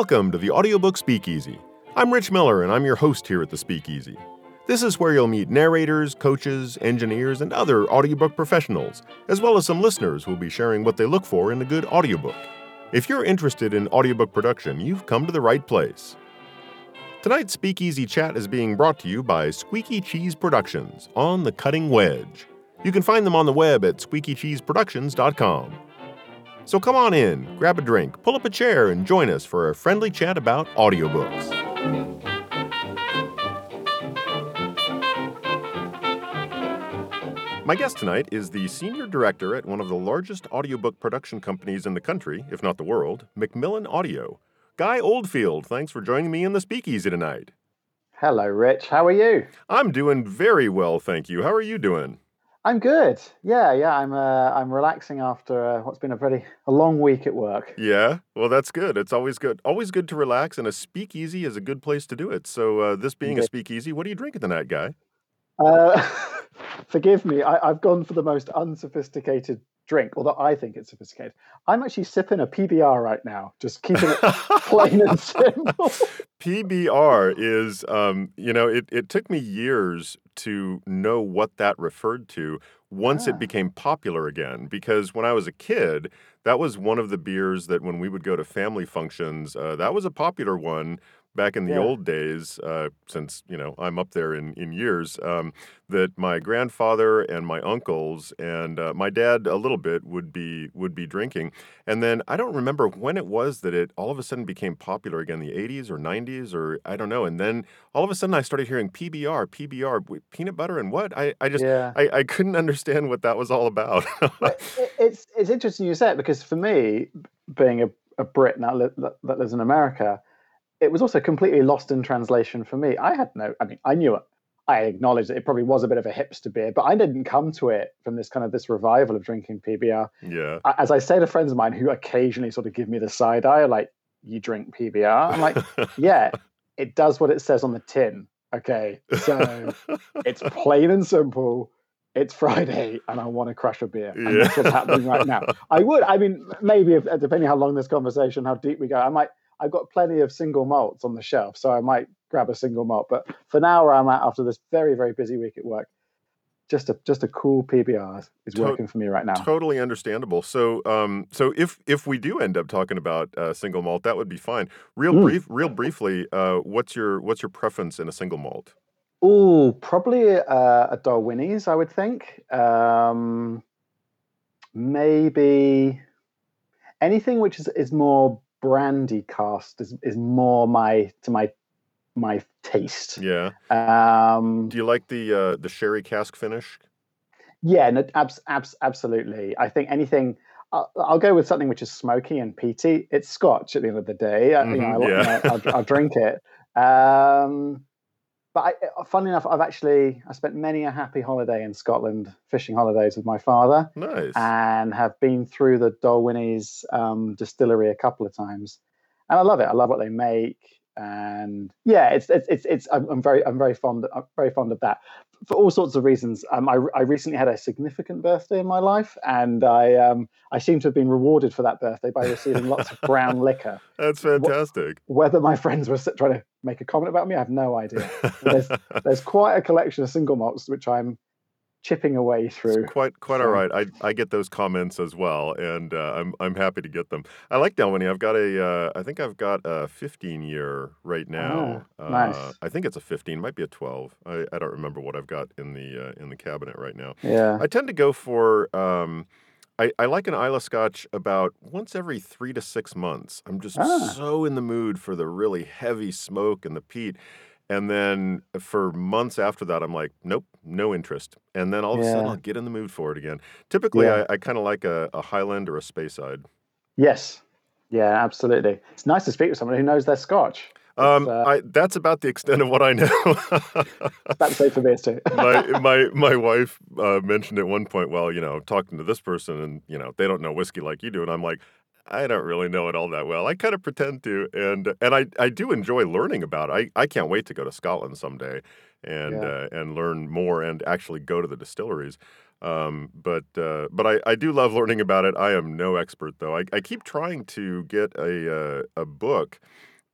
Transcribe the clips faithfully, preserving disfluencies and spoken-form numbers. Welcome to the Audiobook Speakeasy. I'm Rich Miller, and I'm your host here at the Speakeasy. This is where you'll meet narrators, coaches, engineers, and other audiobook professionals, as well as some listeners who'll be sharing what they look for in a good audiobook. If you're interested in audiobook production, you've come to the right place. Tonight's Speakeasy Chat is being brought to you by Squeaky Cheese Productions, on the cutting wedge. You can find them on the web at squeaky cheese productions dot com. So come on in, grab a drink, pull up a chair, and join us for a friendly chat about audiobooks. My guest tonight is the senior director at one of the largest audiobook production companies in the country, if not the world, Macmillan Audio. Guy Oldfield, thanks for joining me in the Speakeasy tonight. Hello, Rich. How are you? I'm doing very well, thank you. How are you doing? I'm good. Yeah, yeah. I'm uh, I'm relaxing after uh, what's been a pretty a long week at work. Yeah. Well, that's good. It's always good. Always good to relax, and a speakeasy is a good place to do it. So, uh, this being a speakeasy, what are you drinking tonight, Guy? Uh, forgive me. I, I've gone for the most unsophisticated drink, although I think it's sophisticated. I'm actually sipping a P B R right now, just keeping it plain and simple. P B R is, um, you know, it, it took me years to know what that referred to once ah. it became popular again. Because when I was a kid, that was one of the beers that when we would go to family functions, uh, that was a popular one back in the yeah. old days, uh, since, you know, I'm up there in, in years, um, that my grandfather and my uncles and uh, my dad a little bit would be would be drinking. And then I don't remember when it was that it all of a sudden became popular again, the eighties or nineties or I don't know. And then all of a sudden I started hearing P B R, P B R, peanut butter and what? I, I just, yeah. I, I couldn't understand what that was all about. it, it's, it's interesting you say it, because for me, being a, a Brit now that lives in America, it was also completely lost in translation for me. I had no, I mean, I knew it. I acknowledged that it probably was a bit of a hipster beer, but I didn't come to it from this kind of this revival of drinking P B R. Yeah. As I say to friends of mine who occasionally sort of give me the side eye, like, you drink P B R? I'm like, yeah, it does what it says on the tin. Okay. So it's plain and simple. It's Friday and I want to crush a beer. And yeah. that's what's happening right now. I would, I mean, maybe if, depending how long this conversation, how deep we go, I might, I've got plenty of single malts on the shelf, so I might grab a single malt. But for now, where I'm at after this very, very busy week at work, just a just a cool P B R is to- working for me right now. Totally understandable. So, um, so if if we do end up talking about uh, single malt, that would be fine. Real mm. brief, real briefly, uh, what's your what's your preference in a single malt? Oh, probably uh, a Dalwhinnie's, I would think. Um, maybe anything which is is more brandy cast is, is more my to my my taste. Yeah. Um, Do you like the uh, the sherry cask finish? Yeah, no, abs, abs, absolutely. I think anything. I'll, I'll go with something which is smoky and peaty. It's Scotch at the end of the day. I, mm-hmm, you know, I, yeah. you know, I'll, I'll drink it. Um, but I, funnily enough, I've actually I spent many a happy holiday in Scotland, fishing holidays with my father. Nice. And have been through the Dalwhinnie's um, distillery a couple of times, and I love it. I love what they make, and yeah, it's it's it's. it's I'm very I'm very fond I'm very fond of that for all sorts of reasons. Um, I I recently had a significant birthday in my life, and I um I seem to have been rewarded for that birthday by receiving lots of brown liquor. That's fantastic. What, whether my friends were trying to make a comment about me, I have no idea. There's, there's quite a collection of single malts which I'm chipping away through. It's quite, quite so. All right. I, I get those comments as well, and uh, I'm I'm happy to get them. I like Dalwhinnie. I've got a, uh, I think I've got a fifteen year right now. Oh, uh, nice. I think it's a fifteen, might be a twelve. I, I don't remember what I've got in the uh, in the cabinet right now. Yeah. I tend to go for. Um, I, I like an Isla Scotch about once every three to six months. I'm just ah. so in the mood for the really heavy smoke and the peat. And then for months after that, I'm like, nope, no interest. And then all of yeah. a sudden, I'll get in the mood for it again. Typically, yeah. I, I kind of like a, a Highland or a Speyside. Yes. Yeah, absolutely. It's nice to speak with someone who knows their Scotch. Um, uh, I, that's about the extent of what I know. That's safe for me too. my, my my wife uh, mentioned at one point, well, you know, talking to this person and, you know, they don't know whiskey like you do. And I'm like, I don't really know it all that well. I kind of pretend to. And and I, I do enjoy learning about it. I, I can't wait to go to Scotland someday and yeah. uh, and learn more and actually go to the distilleries. Um, but uh, but I, I do love learning about it. I am no expert, though. I, I keep trying to get a uh, a book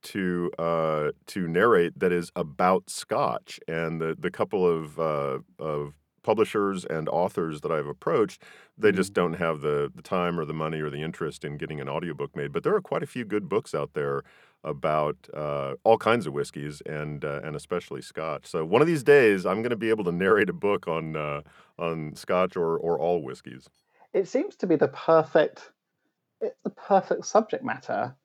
to uh, to narrate that is about Scotch. And the the couple of uh, of publishers and authors that I've approached, they just don't have the, the time or the money or the interest in getting an audiobook made. But there are quite a few good books out there about uh, all kinds of whiskeys and uh, and especially Scotch. So one of these days, I'm going to be able to narrate a book on uh, on Scotch or or all whiskeys. It seems to be the perfect it's the perfect subject matter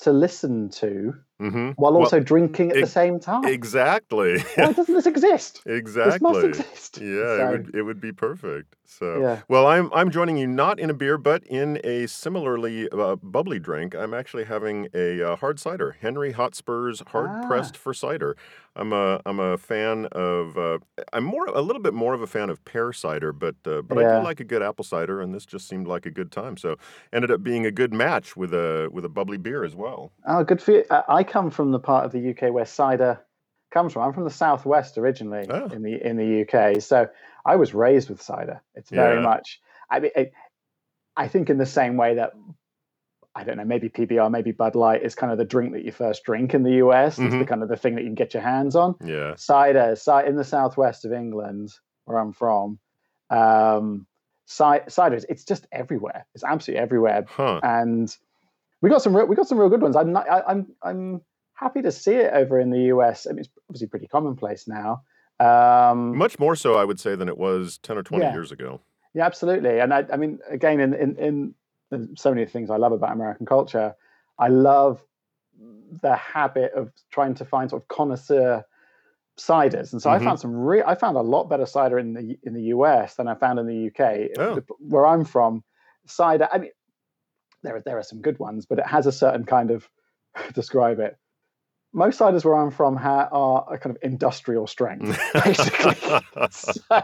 to listen to, mm-hmm. while also well, drinking at ex- the same time. Exactly. Why doesn't this exist? Exactly. This must exist. Yeah, so. it would it would be perfect. So, yeah. Well, I'm I'm joining you not in a beer, but in a similarly uh, bubbly drink. I'm actually having a uh, hard cider, Henry Hotspur's Hard-pressed ah. for Cider. I'm a I'm a fan of uh, I'm more a little bit more of a fan of pear cider, but uh, but yeah. I do like a good apple cider, and this just seemed like a good time. So ended up being a good match with a with a bubbly beer as well. Oh, good for you! I come from the part of the U K where cider comes from. I'm from the southwest originally oh. in the in the U K, so I was raised with cider. It's very yeah. much. I mean, it, I think in the same way that. I don't know, maybe P B R, maybe Bud Light is kind of the drink that you first drink in the U S. Mm-hmm. It's the kind of the thing that you can get your hands on. Yeah. Cider, cider in the southwest of England, where I'm from, um, cider, it's just everywhere. It's absolutely everywhere. Huh. And we got some real, we got some real good ones. I'm not, I, I'm I'm happy to see it over in the U S. I mean, it's obviously pretty commonplace now. Um, Much more so, I would say, than it was ten or twenty yeah. years ago. Yeah, absolutely. And I, I mean, again, in in, in and so many things I love about American culture. I love the habit of trying to find sort of connoisseur ciders, and so mm-hmm. I found some. Re- I found a lot better cider in the in the U S than I found in the U K, oh. where I'm from. Cider. I mean, there are there are some good ones, but it has a certain kind of describe it. Most ciders where I'm from ha- are a kind of industrial strength, basically. so, um,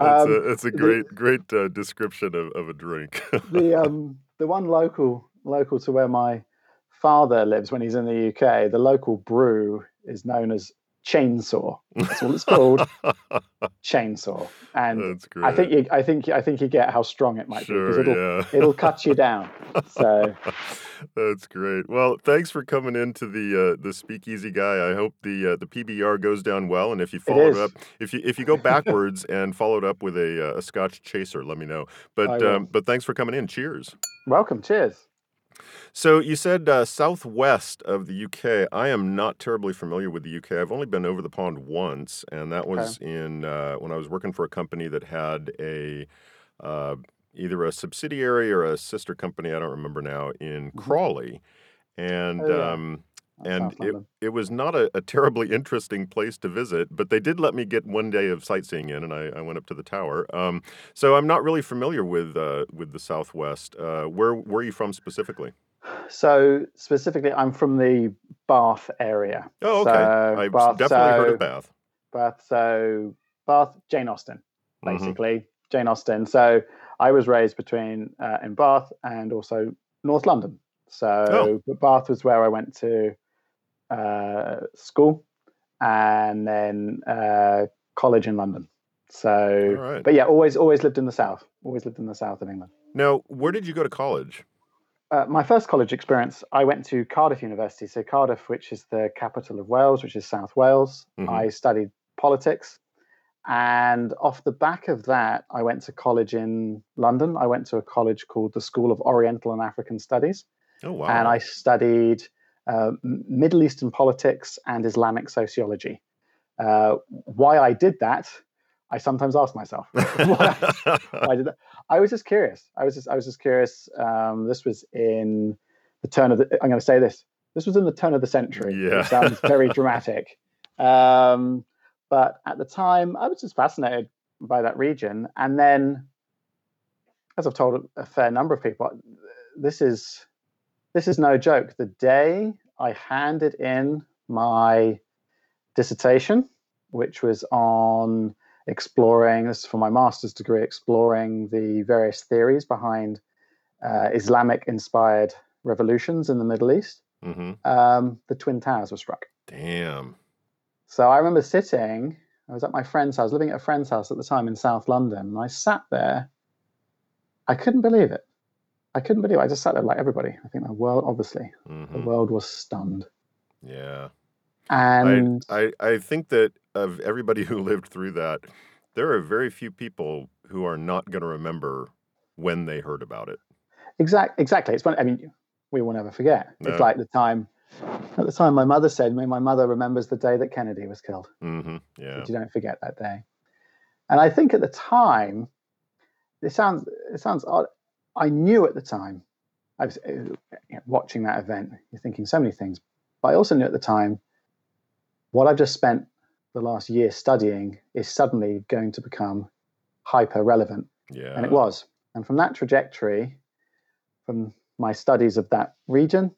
that's, a, that's a great, the, great uh, description of, of a drink. the um, the one local local to where my father lives when he's in the U K, the local brew is known as Chainsaw. That's what it's called, Chainsaw. And that's great. I think you, I think I think you get how strong it might sure, be because it'll yeah. it'll cut you down. So. That's great. Well, thanks for coming into the uh, the Speakeasy Guy. I hope the uh, the P B R goes down well. And if you follow it, it up, if you if you go backwards and follow it up with a, uh, a Scotch chaser, let me know. But um, but thanks for coming in. Cheers. Welcome. Cheers. So you said uh, southwest of the U K. I am not terribly familiar with the U K. I've only been over the pond once, and that was okay. in uh, when I was working for a company that had a. Uh, either a subsidiary or a sister company, I don't remember now, in Crawley. And oh, yeah. um, and it, it was not a, a terribly interesting place to visit, but they did let me get one day of sightseeing in, and I, I went up to the tower. Um, so I'm not really familiar with uh, with the Southwest. Uh, where, where are you from specifically? So specifically, I'm from the Bath area. Oh, okay. So I've Bath, definitely so, heard of Bath. Bath, so Bath, Jane Austen, basically. Mm-hmm. Jane Austen. So I was raised between uh, in Bath and also North London. So oh. Bath was where I went to uh, school and then uh, college in London. So, right. but yeah, always always lived in the south. Always lived in the south of England. Now, where did you go to college? Uh, my first college experience, I went to Cardiff University. So Cardiff, which is the capital of Wales, which is South Wales. Mm-hmm. I studied politics. And off the back of that, I went to college in London. I went to a college called the School of Oriental and African Studies. Oh, wow. And I studied uh, Middle Eastern politics and Islamic sociology. Uh, why I did that, I sometimes ask myself. why I, why I, did that. I was just curious. I was just, I was just curious. Um, this was in the turn of the, I'm going to say this. This was in the turn of the century. Yeah. Which sounds very dramatic. Um But at the time, I was just fascinated by that region. And then, as I've told a fair number of people, this is this is no joke. The day I handed in my dissertation, which was on exploring, this is for my master's degree, exploring the various theories behind uh, Islamic-inspired revolutions in the Middle East, mm-hmm. um, the Twin Towers were struck. Damn. So I remember sitting, I was at my friend's house, living at a friend's house at the time in South London, and I sat there. I couldn't believe it. I couldn't believe it. I just sat there like everybody. I think the world, obviously, mm-hmm. the world was stunned. Yeah. And I, I, I think that of everybody who lived through that, there are very few people who are not going to remember when they heard about it. Exactly. Exactly. It's one. I mean, we will never forget. No. It's like the time. At the time, my mother said, "My mother remembers the day that Kennedy was killed." Mm-hmm. Yeah. You don't forget that day. And I think at the time, it sounds it sounds odd. I knew at the time. I was you know, watching that event. You're thinking so many things, but I also knew at the time what I've just spent the last year studying is suddenly going to become hyper relevant. Yeah. And it was. And from that trajectory, from my studies of that region,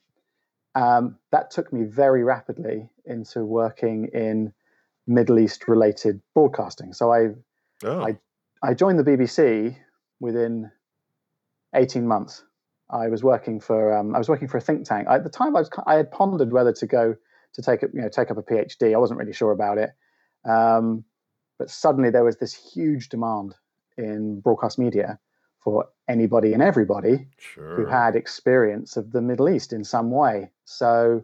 um, that took me very rapidly into working in Middle East related broadcasting. So I, oh. I, I joined the B B C within eighteen months. I was working for um, I was working for a think tank. I, at the time, I was I had pondered whether to go to take a, you know take up a PhD. I wasn't really sure about it, um, but suddenly there was this huge demand in broadcast media for anybody and everybody sure. who had experience of the Middle East in some way. So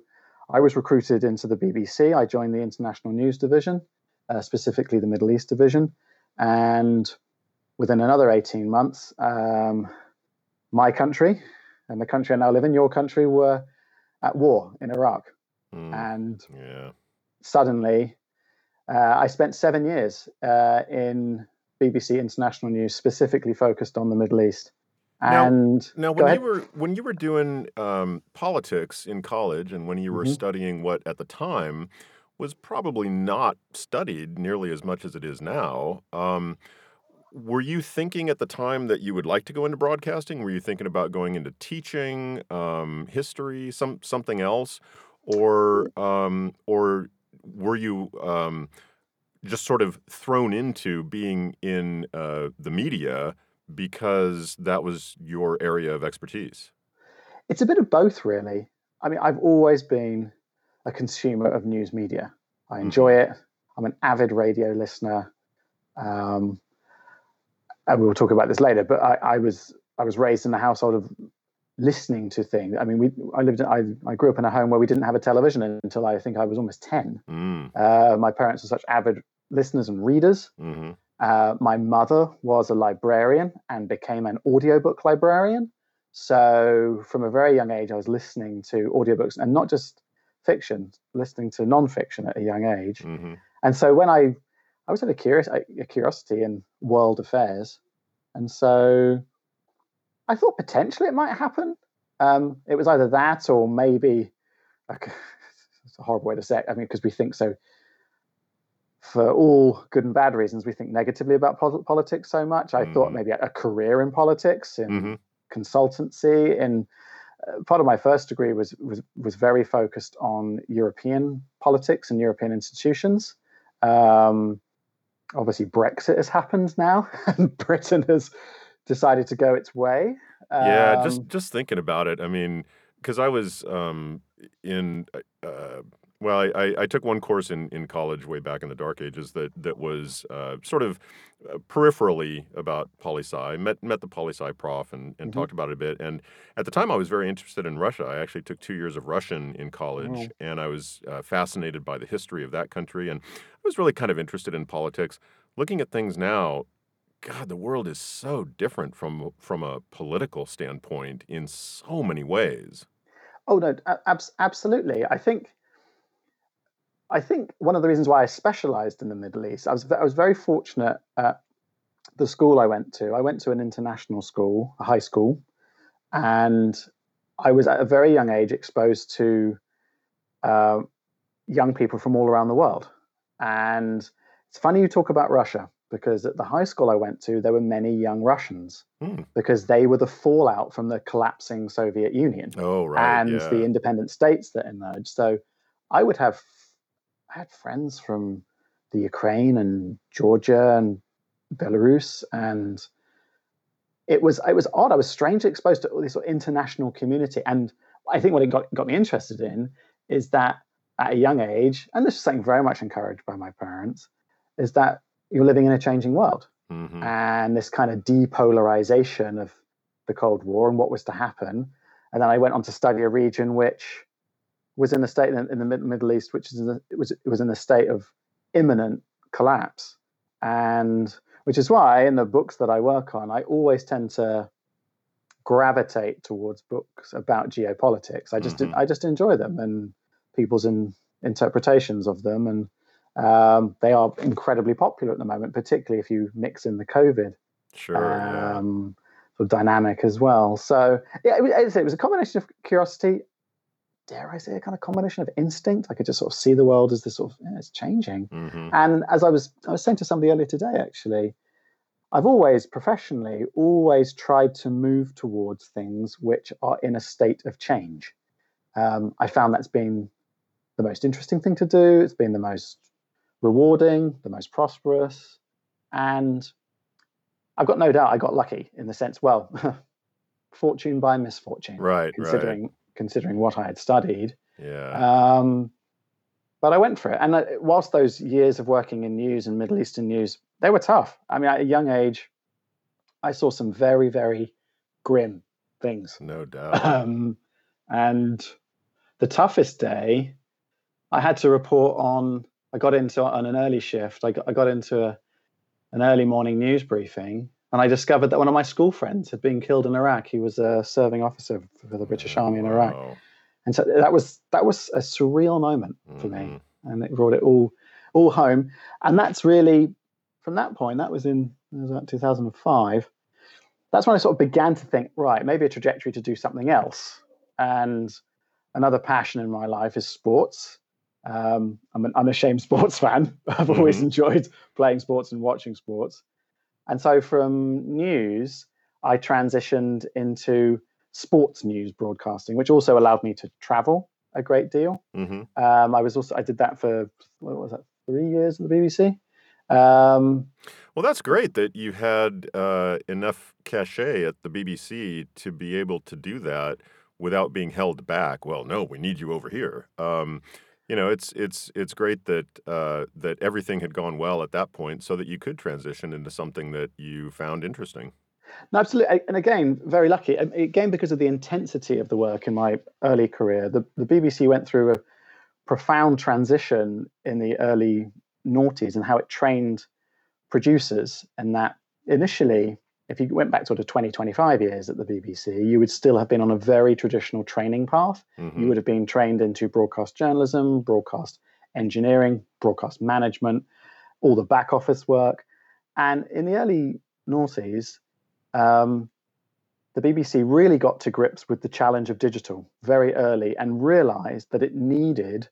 I was recruited into the B B C. I joined the International News Division, uh, specifically the Middle East Division. And within another eighteen months, um, my country and the country I now live in, your country, were at war in Iraq. Mm, and yeah. suddenly uh, I spent seven years uh, in B B C International News, specifically focused on the Middle East. And now, now when you were when you were doing um, politics in college, and when you were mm-hmm. studying what at the time was probably not studied nearly as much as it is now, um, were you thinking at the time that you would like to go into broadcasting? Were you thinking about going into teaching, um, history, some something else, or um, or were you um, just sort of thrown into being in uh, the media? Because that was your area of expertise? It's a bit of both, really. I mean, I've always been a consumer of news media. I enjoy mm-hmm. it. I'm an avid radio listener. Um, and we'll talk about this later, but I, I was I was raised in a household of listening to things. I mean, we I lived in, I, I grew up in a home where we didn't have a television until I think I was almost ten. Mm. Uh, my parents were such avid listeners and readers. Mm-hmm. Uh, my mother was a librarian and became an audiobook librarian. So from a very young age, I was listening to audiobooks, and not just fiction, listening to nonfiction at a young age. Mm-hmm. And so when I, I was had a, curious, a curiosity in world affairs. And so I thought potentially it might happen. Um, it was either that or maybe, like, it's a horrible way to say it, I mean, because we think so. For all good and bad reasons, we think negatively about politics so much. I mm. thought maybe a career in politics, in mm-hmm. consultancy. In uh, part of my first degree was, was was very focused on European politics and European institutions. Um, obviously, Brexit has happened now, and Britain has decided to go its way. Um, yeah, just just thinking about it. I mean, because I was um, in. Uh, Well, I, I took one course in, in college way back in the dark ages that that was uh, sort of peripherally about poli-sci. Met met the poli-sci prof and, and mm-hmm. talked about it a bit. And at the time, I was very interested in Russia. I actually took two years of Russian in college, oh. and I was uh, fascinated by the history of that country. And I was really kind of interested in politics. Looking at things now, God, the world is so different from from a political standpoint in so many ways. Oh no, ab- absolutely. I think. I think one of the reasons why I specialized in the Middle East, I was I was very fortunate at the school I went to. I went to an international school, a high school, and I was at a very young age exposed to uh, young people from all around the world. And it's funny you talk about Russia, because at the high school I went to, there were many young Russians mm. because they were the fallout from the collapsing Soviet Union oh, right, and yeah. the independent states that emerged. So I would have I had friends from the Ukraine and Georgia and Belarus, and it was it was odd. I was strangely exposed to all this sort of international community, and I think what it got, got me interested in is that at a young age, and this is something very much encouraged by my parents, is that you're living in a changing world, mm-hmm. and this kind of depolarization of the Cold War and what was to happen. And then I went on to study a region which was in a state in, in the Middle East, which is a, it was it was in a state of imminent collapse, and which is why in the books that I work on, I always tend to gravitate towards books about geopolitics. I just mm-hmm. I just enjoy them and people's in, interpretations of them, and um, they are incredibly popular at the moment, particularly if you mix in the COVID sure, um, yeah. sort of dynamic as well. So yeah, it, it was a combination of curiosity. Dare I say, a kind of combination of instinct. I could just sort of see the world as this sort of, yeah, it's changing. Mm-hmm. And as I was, I was saying to somebody earlier today, actually, I've always professionally always tried to move towards things which are in a state of change. Um, I found that's been the most interesting thing to do. It's been the most rewarding, the most prosperous. And I've got no doubt I got lucky in the sense, well, fortune by misfortune. Right, considering right. considering what I had studied. Yeah. Um, but I went for it. And I, whilst those years of working in news and Middle Eastern news, they were tough. I mean, at a young age, I saw some very, very grim things. No doubt. Um, and the toughest day, I had to report on, I got into on an early shift. I got, I got into a, an early morning news briefing. And I discovered that one of my school friends had been killed in Iraq. He was a serving officer for the British oh, Army in Iraq. Wow. And so that was that was a surreal moment mm. for me. And it brought it all all home. And that's really, from that point, that was in that was about two thousand five. That's when I sort of began to think, right, maybe a trajectory to do something else. And another passion in my life is sports. Um, I'm an unashamed sports fan. I've always mm-hmm. enjoyed playing sports and watching sports. And so from news, I transitioned into sports news broadcasting, which also allowed me to travel a great deal. Mm-hmm. Um, I was also I did that for what was that three years at the B B C. Um, well, that's great that you had uh, enough cachet at the B B C to be able to do that without being held back. Well, no, we need you over here. Um, You know, it's it's it's great that uh, that everything had gone well at that point, so that you could transition into something that you found interesting. No, absolutely, and again, very lucky. Again, because of the intensity of the work in my early career, the, the B B C went through a profound transition in the early noughties and how it trained producers. And that initially, if you went back to sort of twenty, twenty-five years at the B B C, you would still have been on a very traditional training path. Mm-hmm. You would have been trained into broadcast journalism, broadcast engineering, broadcast management, all the back office work. And in the early noughties, um, the B B C really got to grips with the challenge of digital very early and realized that it needed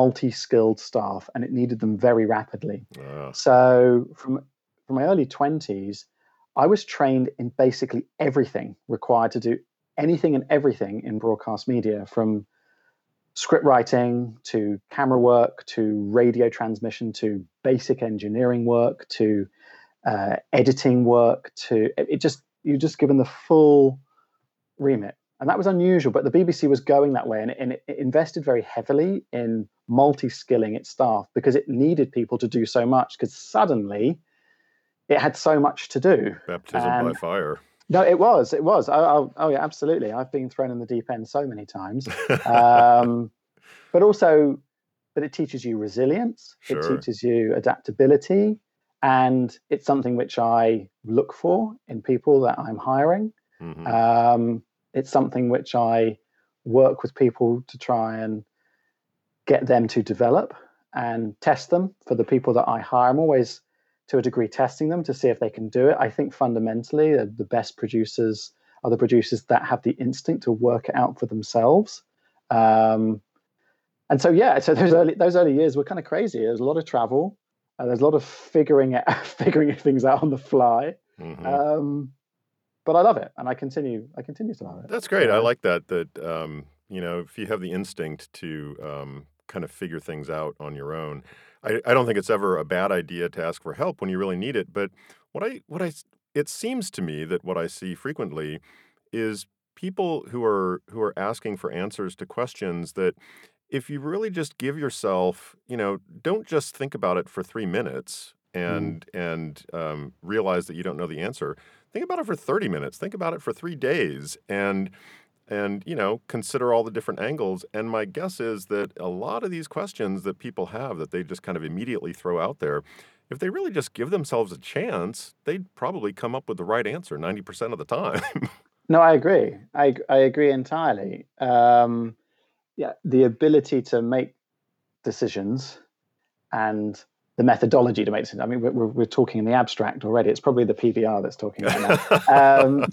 multi-skilled staff and it needed them very rapidly. Yeah. So from, from my early twenties, I was trained in basically everything required to do anything and everything in broadcast media, from script writing to camera work to radio transmission to basic engineering work to uh, editing work to it, it just you're just given the full remit. And that was unusual, but the B B C was going that way and it, and it invested very heavily in multi-skilling its staff because it needed people to do so much because suddenly it had so much to do. Baptism and, by fire. No, it was. It was. Oh, oh, yeah, absolutely. I've been thrown in the deep end so many times. um, but also, but it teaches you resilience. Sure. It teaches you adaptability. And it's something which I look for in people that I'm hiring. Mm-hmm. Um, it's something which I work with people to try and get them to develop and test them for the people that I hire. I'm always, to a degree, testing them to see if they can do it. I think fundamentally the best producers are the producers that have the instinct to work it out for themselves. Um, and so, yeah, so those early those early years were kind of crazy. There's a lot of travel. Uh, there's a lot of figuring it, figuring things out on the fly. Mm-hmm. Um, but I love it, and I continue. I continue to love it. That's great. I like that. That um, you know, if you have the instinct to um, kind of figure things out on your own. I, I don't think it's ever a bad idea to ask for help when you really need it. But what I what I it seems to me that what I see frequently is people who are who are asking for answers to questions that if you really just give yourself, you know, don't just think about it for three minutes and mm. and um, realize that you don't know the answer. Think about it for thirty minutes. Think about it for three days. And and, you know, consider all the different angles. And my guess is that a lot of these questions that people have that they just kind of immediately throw out there, if they really just give themselves a chance, they'd probably come up with the right answer ninety percent of the time. No, I agree. I I agree entirely. Um, yeah, the ability to make decisions and the methodology to make decisions. I mean, we're we're talking in the abstract already. It's probably the P B R that's talking about that. um,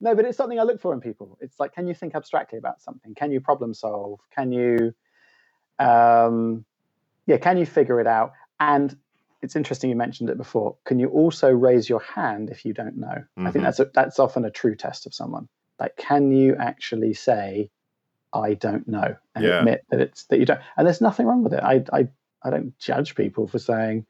no, but it's something I look for in people. It's like, can you think abstractly about something? Can you problem solve? Can you, um, yeah, can you figure it out? And it's interesting you mentioned it before. Can you also raise your hand if you don't know? Mm-hmm. I think that's a, that's often a true test of someone. Like, can you actually say, "I don't know," and yeah. admit that it's that you don't? And there's nothing wrong with it. I I, I don't judge people for saying,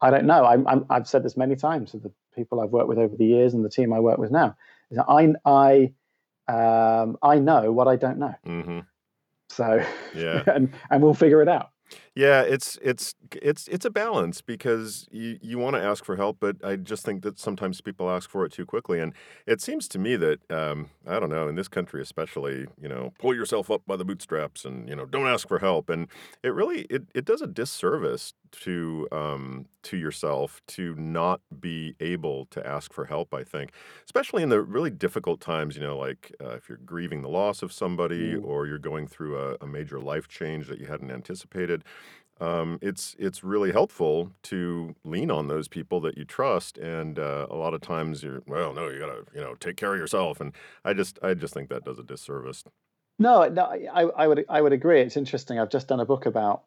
"I don't know." I'm, I'm I've said this many times to the people I've worked with over the years and the team I work with now. Is that I I um, I know what I don't know. Mm-hmm. So yeah, and and we'll figure it out. Yeah, it's it's it's it's a balance because you, you want to ask for help, but I just think that sometimes people ask for it too quickly. And it seems to me that, um, I don't know, in this country especially, you know, pull yourself up by the bootstraps and, you know, don't ask for help. And it really, it, it does a disservice to um, to yourself to not be able to ask for help, I think, especially in the really difficult times, you know, like uh, if you're grieving the loss of somebody mm. or you're going through a, a major life change that you hadn't anticipated. Um, it's it's really helpful to lean on those people that you trust, and uh, a lot of times you're well, no, you gotta you know take care of yourself, and I just I just think that does a disservice. No, no, I, I would I would agree. It's interesting. I've just done a book about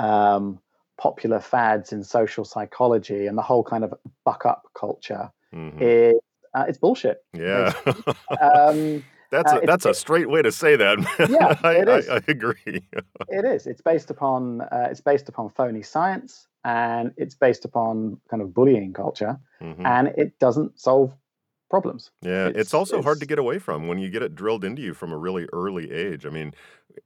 um, popular fads in social psychology, and the whole kind of buck up culture mm-hmm. is uh, it's bullshit. Yeah. It's, um, That's a, uh, that's a straight way to say that. Yeah, I, it is. I, I agree. It is. It's based upon uh, it's based upon phony science, and it's based upon kind of bullying culture, mm-hmm. and it doesn't solve problems. Yeah, it's, it's also it's... hard to get away from when you get it drilled into you from a really early age. I mean,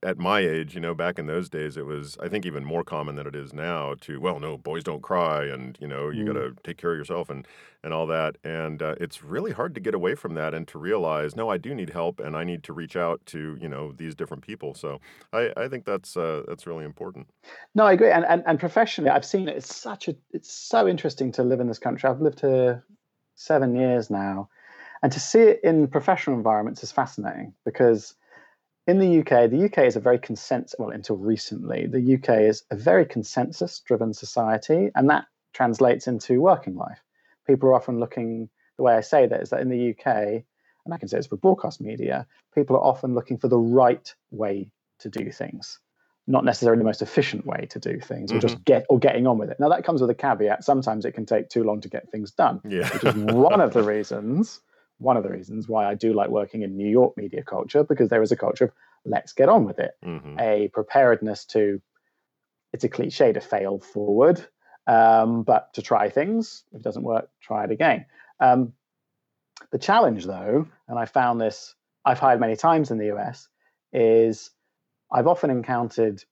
at my age, you know, back in those days, it was, I think, even more common than it is now to, well, no, boys don't cry, and, you know, you mm. got to take care of yourself and, and all that. And uh, it's really hard to get away from that and to realize, no, I do need help, and I need to reach out to, you know, these different people. So I, I think that's uh, that's really important. No, I agree. And, and and professionally, I've seen it. It's such a, it's so interesting to live in this country. I've lived here seven years now. And to see it in professional environments is fascinating because in the U K, the U K is a very consensus, well, until recently, the U K is a very consensus-driven society, and that translates into working life. People are often looking, the way I say that is that in the U K, and I can say it's for broadcast media, people are often looking for the right way to do things, not necessarily the most efficient way to do things, or mm-hmm. just get or getting on with it. Now, that comes with a caveat. Sometimes it can take too long to get things done, yeah. which is one of the reasons... one of the reasons why I do like working in New York media culture, because there is a culture of let's get on with it, mm-hmm. a preparedness to, it's a cliche to fail forward, um, but to try things. If it doesn't work, try it again. Um, the challenge, though, and I found this, I've hired many times in the U S, is I've often encountered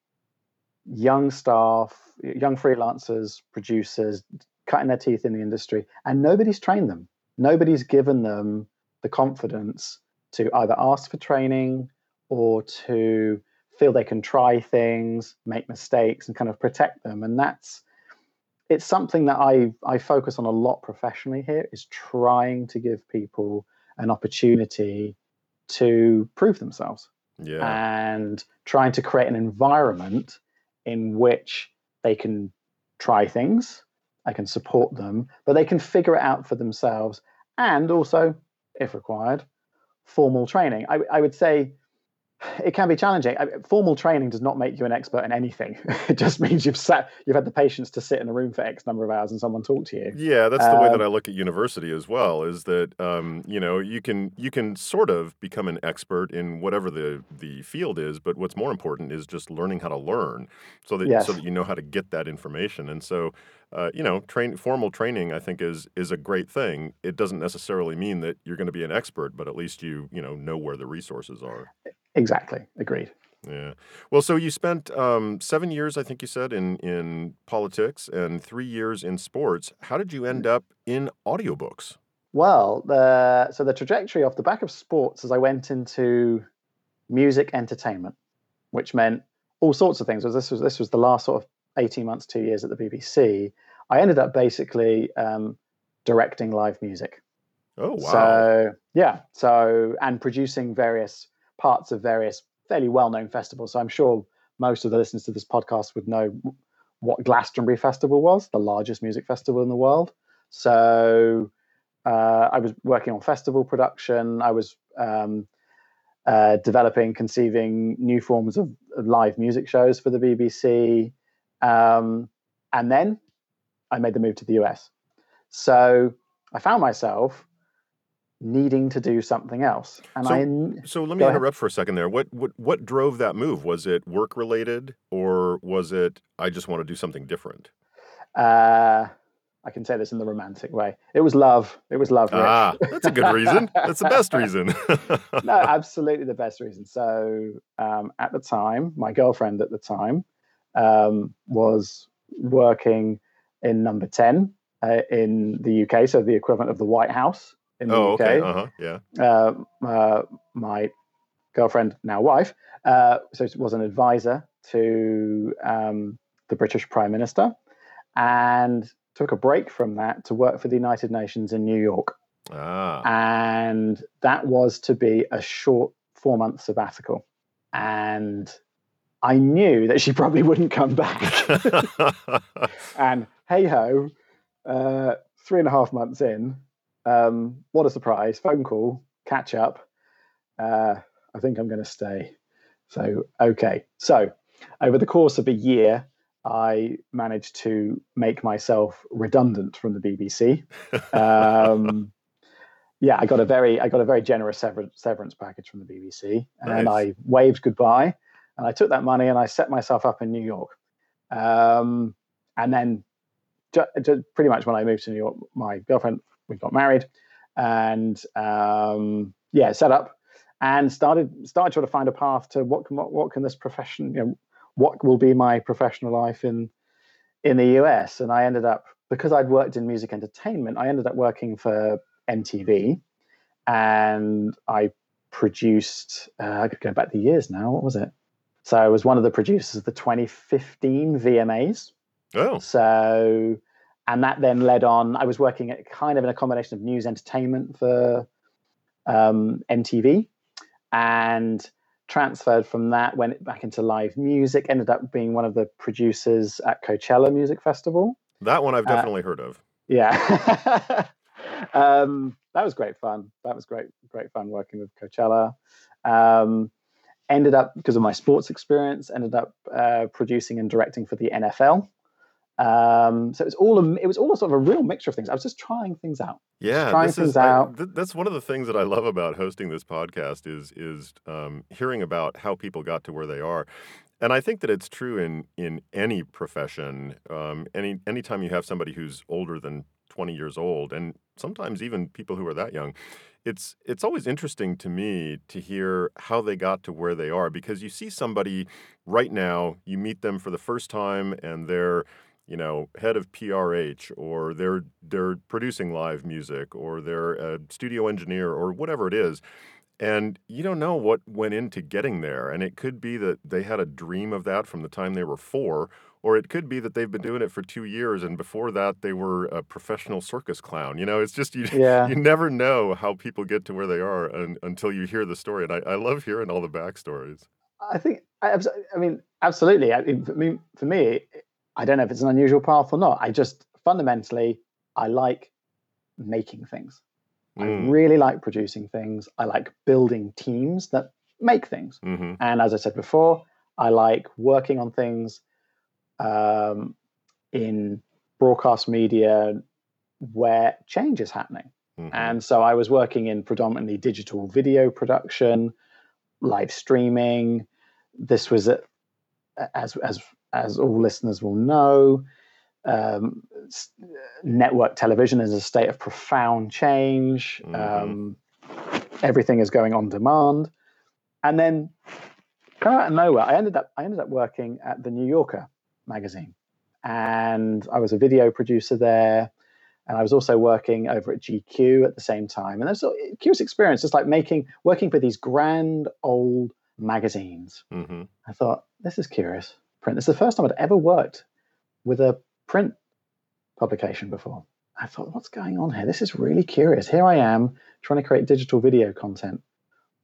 young staff, young freelancers, producers, cutting their teeth in the industry, and nobody's trained them. Nobody's given them the confidence to either ask for training or to feel they can try things, make mistakes, and kind of protect them. And that's, it's something that I I focus on a lot professionally here, is trying to give people an opportunity to prove themselves. Yeah. And trying to create an environment in which they can try things, I can support them, but they can figure it out for themselves, and also, if required, formal training. I, I would say it can be challenging. I, formal training does not make you an expert in anything. It just means you've sat, you've had the patience to sit in a room for X number of hours and someone talk to you. Yeah, that's um, the way that I look at university as well, is that, um, you know, you can you can sort of become an expert in whatever the, the field is, but what's more important is just learning how to learn so that, yes. so that you know how to get that information. And so, Uh, you know, train, formal training, I think, is is a great thing. It doesn't necessarily mean that you're going to be an expert, but at least you, you know, know where the resources are. Exactly. Agreed. Yeah. Well, so you spent um, seven years, I think you said, in, in politics and three years in sports. How did you end up in audiobooks? Well, the, so the trajectory off the back of sports is I went into music entertainment, which meant all sorts of things. This was this was the last sort of eighteen months, two years at the B B C. I ended up basically um, directing live music. Oh, wow. So, yeah. So, and producing various parts of various fairly well-known festivals. So I'm sure most of the listeners to this podcast would know what Glastonbury Festival was, the largest music festival in the world. So uh, I was working on festival production. I was um, uh, developing, conceiving new forms of, of live music shows for the B B C. Um, and then I made the move to the U S. So I found myself needing to do something else. And so, I so let me interrupt ahead. for a second there. What what what drove that move? Was it work related, or was it I just want to do something different? Uh, I can say this in the romantic way. It was love. It was love. Rich. Ah, that's a good reason. That's the best reason. No, absolutely the best reason. So um, at the time, my girlfriend at the time um, was working in Number ten uh, in the U K, so the equivalent of the White House. In the oh, U K. Okay. Uh-huh. Yeah. Uh, uh, my girlfriend, now wife, uh, so was an advisor to um, the British Prime Minister, and took a break from that to work for the United Nations in New York. Ah. And that was to be a short four-month sabbatical. And I knew that she probably wouldn't come back. And hey-ho, uh, three and a half months in, Um, what a surprise. Phone call, catch up. Uh, I think I'm going to stay. So, okay. So, over the course of a year, I managed to make myself redundant from the B B C. Um, yeah, I got a very, I got a very generous sever- severance package from the B B C. And nice. I waved goodbye. And I took that money and I set myself up in New York. Um, and then, ju- ju- pretty much when I moved to New York, my girlfriend... we got married, and um, yeah, set up, and started started trying to find a path to what can what, what can this profession, you know, what will be my professional life in in the U S. And I ended up, because I'd worked in music entertainment, I ended up working for M T V, and I produced. Uh, I could go back the years now. What was it? So I was one of the producers of the twenty fifteen V M As. Oh, so. And that then led on. I was working at kind of in a combination of news entertainment for um, M T V, and transferred from that, went back into live music, ended up being one of the producers at Coachella Music Festival. That one I've definitely uh, heard of. Yeah. um, that was great fun. That was great, great fun working with Coachella. Um, ended up, because of my sports experience, ended up uh, producing and directing for the N F L. Um, so it was all a, it was all a sort of a real mixture of things. I was just trying things out. Yeah, trying things is, out. I, th- that's one of the things that I love about hosting this podcast is is um, hearing about how people got to where they are, and I think that it's true in in any profession. Um, any anytime you have somebody who's older than twenty years old, and sometimes even people who are that young, it's it's always interesting to me to hear how they got to where they are, because you see somebody right now, you meet them for the first time, and they're you know, head of P R H, or they're they're producing live music, or they're a studio engineer, or whatever it is. And you don't know what went into getting there. And it could be that they had a dream of that from the time they were four, or it could be that they've been doing it for two years, and before that they were a professional circus clown. You know, it's just you yeah. you never know how people get to where they are un, until you hear the story. And I, I love hearing all the backstories. I think, I, I mean, absolutely. I mean, for me, I don't know if it's an unusual path or not. I just fundamentally, I like making things. Mm. I really like producing things. I like building teams that make things. Mm-hmm. And as I said before, I like working on things um, in broadcast media where change is happening. Mm-hmm. And so I was working in predominantly digital video production, live streaming. This was a, as as As all listeners will know, um, network television is a state of profound change. Mm-hmm. Um, everything is going on demand, and then kind of out of nowhere, I ended up I ended up working at the New Yorker magazine, and I was a video producer there. And I was also working over at G Q at the same time. And there's a curious experience, just like making, working for these grand old magazines. Mm-hmm. I thought, this is curious. Print. This is the first time I'd ever worked with a print publication before. I thought, what's going on here? This is really curious. Here I am trying to create digital video content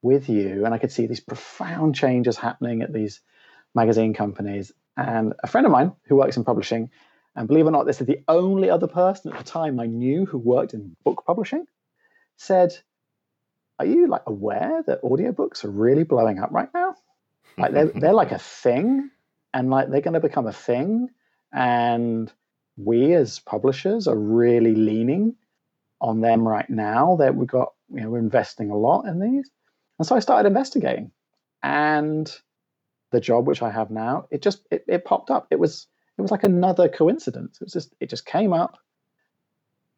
with you. And I could see these profound changes happening at these magazine companies. And a friend of mine who works in publishing, and believe it or not, this is the only other person at the time I knew who worked in book publishing, said, are you like aware that audiobooks are really blowing up right now? Like they're, they're like a thing, and like they're going to become a thing. And we as publishers are really leaning on them right now, that we've got, you know, we're investing a lot in these. And so I started investigating, and the job which I have now, it just, it, it popped up. It was, it was like another coincidence. It was just, it just came up,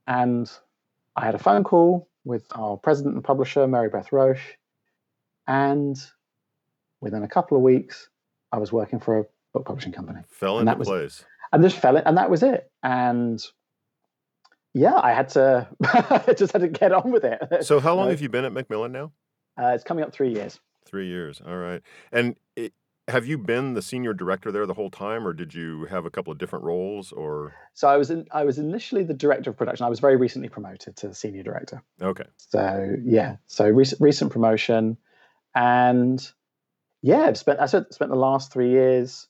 and I had a phone call with our president and publisher, Mary Beth Roche. And within a couple of weeks, I was working for a book publishing company. Fell into place. And just fell in, and that was it. And yeah, I had to, I just had to get on with it. So how long uh, have you been at Macmillan now? Uh, it's coming up three years. Three years. All right. And it, have you been the senior director there the whole time, or did you have a couple of different roles? Or so I was. In, I was initially the director of production. I was very recently promoted to senior director. Okay. So yeah. So recent recent promotion, and yeah, I've spent I spent the last three years.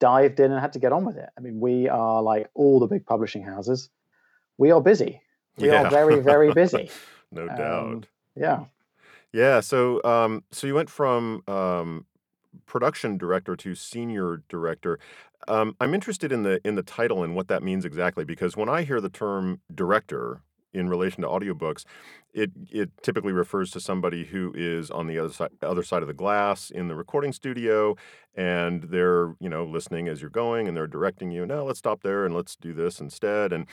Dived in and had to get on with it. I mean, we are like all the big publishing houses. We are busy. We yeah. are very, very busy. No um, doubt. Yeah. Yeah. So, um, so you went from um, production director to senior director. Um, I'm interested in the in the title and what that means exactly, because when I hear the term director in relation to audiobooks, it it typically refers to somebody who is on the other side other side of the glass in the recording studio, and they're, you know, listening as you're going, and they're directing you, no, let's stop there and let's do this instead. And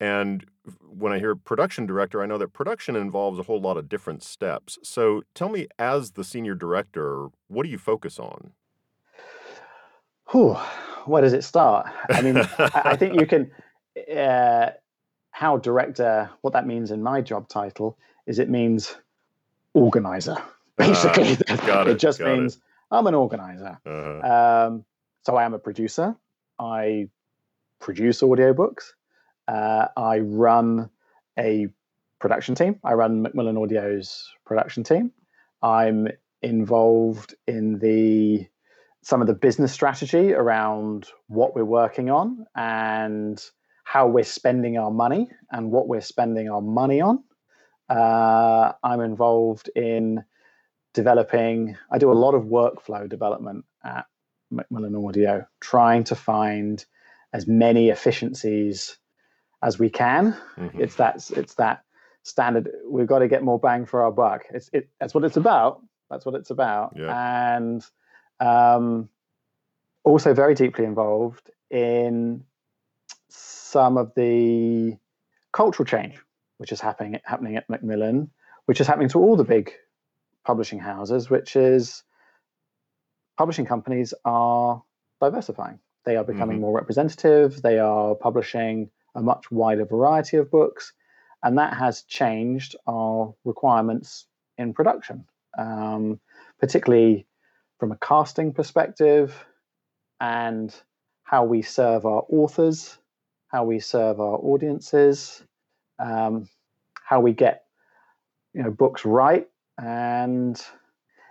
and when I hear production director, I know that production involves a whole lot of different steps. So tell me, as the senior director, what do you focus on? Whew, where does it start? I mean, I, I think you can... Uh, How director, what that means in my job title is it means organizer, basically. Uh, got it, it just got means it. I'm an organizer. Uh-huh. Um, so I am a producer. I produce audiobooks. Uh, I run a production team. I run Macmillan Audio's production team. I'm involved in the some of the business strategy around what we're working on, and how we're spending our money and what we're spending our money on. Uh, I'm involved in developing, I do a lot of workflow development at Macmillan Audio, trying to find as many efficiencies as we can. Mm-hmm. It's that, it's that standard, we've got to get more bang for our buck. It's it, That's what it's about. That's what it's about. Yeah. And um, also very deeply involved in some of the cultural change which is happening happening at Macmillan, which is happening to all the big publishing houses, which is publishing companies are diversifying. They are becoming mm-hmm. more representative. They are publishing a much wider variety of books, and that has changed our requirements in production, um, particularly from a casting perspective and how we serve our authors, how we serve our audiences, um, how we get, you know, books right. And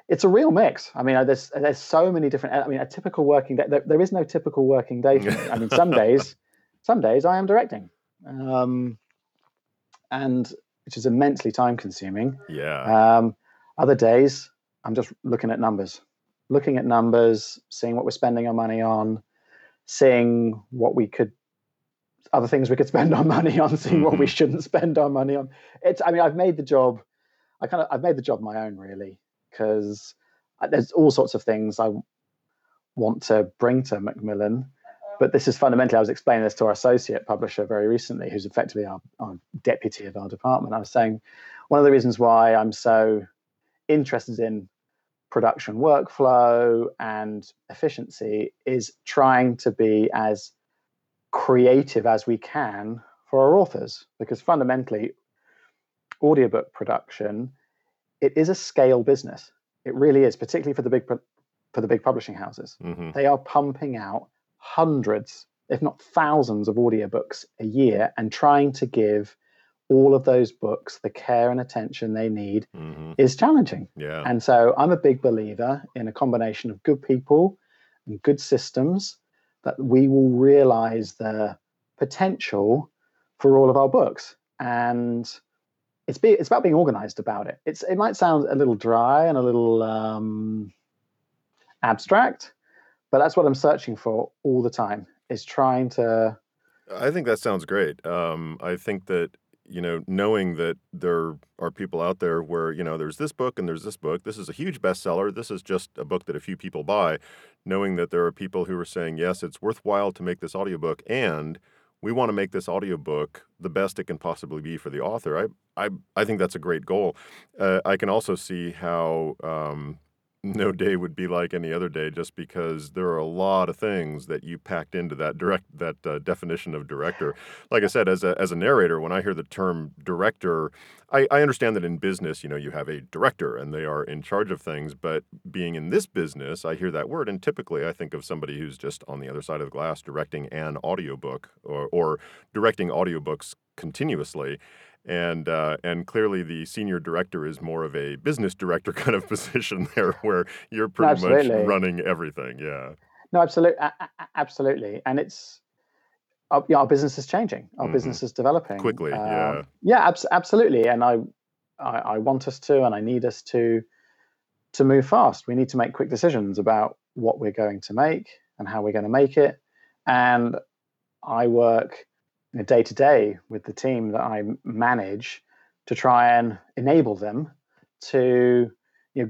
it's a real mix. I mean, there's there's so many different, I mean, a typical working day, there, there is no typical working day for me. I mean, some days, some days I am directing, um, and which is immensely time consuming. Yeah. Um, other days, I'm just looking at numbers, looking at numbers, seeing what we're spending our money on, seeing what we could, other things we could spend our money on, seeing what we shouldn't spend our money on. It's, I mean, I've made the job, I kind of, I've made the job my own, really, because there's all sorts of things I want to bring to Macmillan, but this is fundamentally, I was explaining this to our associate publisher very recently, who's effectively our, our deputy of our department. I was saying one of the reasons why I'm so interested in production workflow and efficiency is trying to be as creative as we can for our authors, because fundamentally audiobook production, it is a scale business. It really is, particularly for the big for the big publishing houses. Mm-hmm. They are pumping out hundreds, if not thousands, of audiobooks a year and trying to give all of those books the care and attention they need mm-hmm. is challenging. Yeah. And so I'm a big believer in a combination of good people and good systems that we will realize the potential for all of our books. And it's be, it's about being organized about it. It's It might sound a little dry and a little um, abstract, but that's what I'm searching for all the time, is trying to... I think that sounds great. Um, I think that, you know, knowing that there are people out there where, you know, there's this book and there's this book, this is a huge bestseller, this is just a book that a few people buy, knowing that there are people who are saying, yes, it's worthwhile to make this audiobook, and we want to make this audiobook the best it can possibly be for the author. I I, I think that's a great goal. Uh, I can also see how um, no day would be like any other day, just because there are a lot of things that you packed into that direct that uh, definition of director. Like I said, as a as a narrator, when I hear the term director, I, I understand that in business, you know, you have a director and they are in charge of things. But being in this business, I hear that word, and typically I think of somebody who's just on the other side of the glass directing an audiobook or, or directing audiobooks continuously. And uh, and clearly the senior director is more of a business director kind of position there, where you're pretty absolutely. much running everything. Yeah. No, absolutely, absolutely. And it's our, our business is changing. Our mm-hmm. business is developing quickly. Um, yeah. Yeah, ab- absolutely. And I, I, I want us to, and I need us to, to move fast. We need to make quick decisions about what we're going to make and how we're going to make it. And I work day to day with the team that I manage to try and enable them to, you know,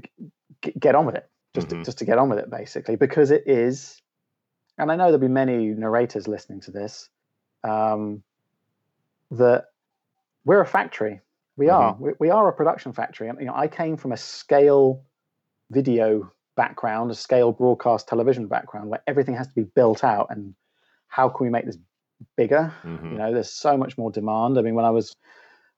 g- get on with it, just mm-hmm. to, just to get on with it, basically, because it is, and I know there'll be many narrators listening to this, um, that we're a factory. We mm-hmm. are. We, we are a production factory. And, you know, I came from a scale video background, a scale broadcast television background, where everything has to be built out, and how can we make this bigger? Mm-hmm. You know, there's so much more demand. I mean, when I was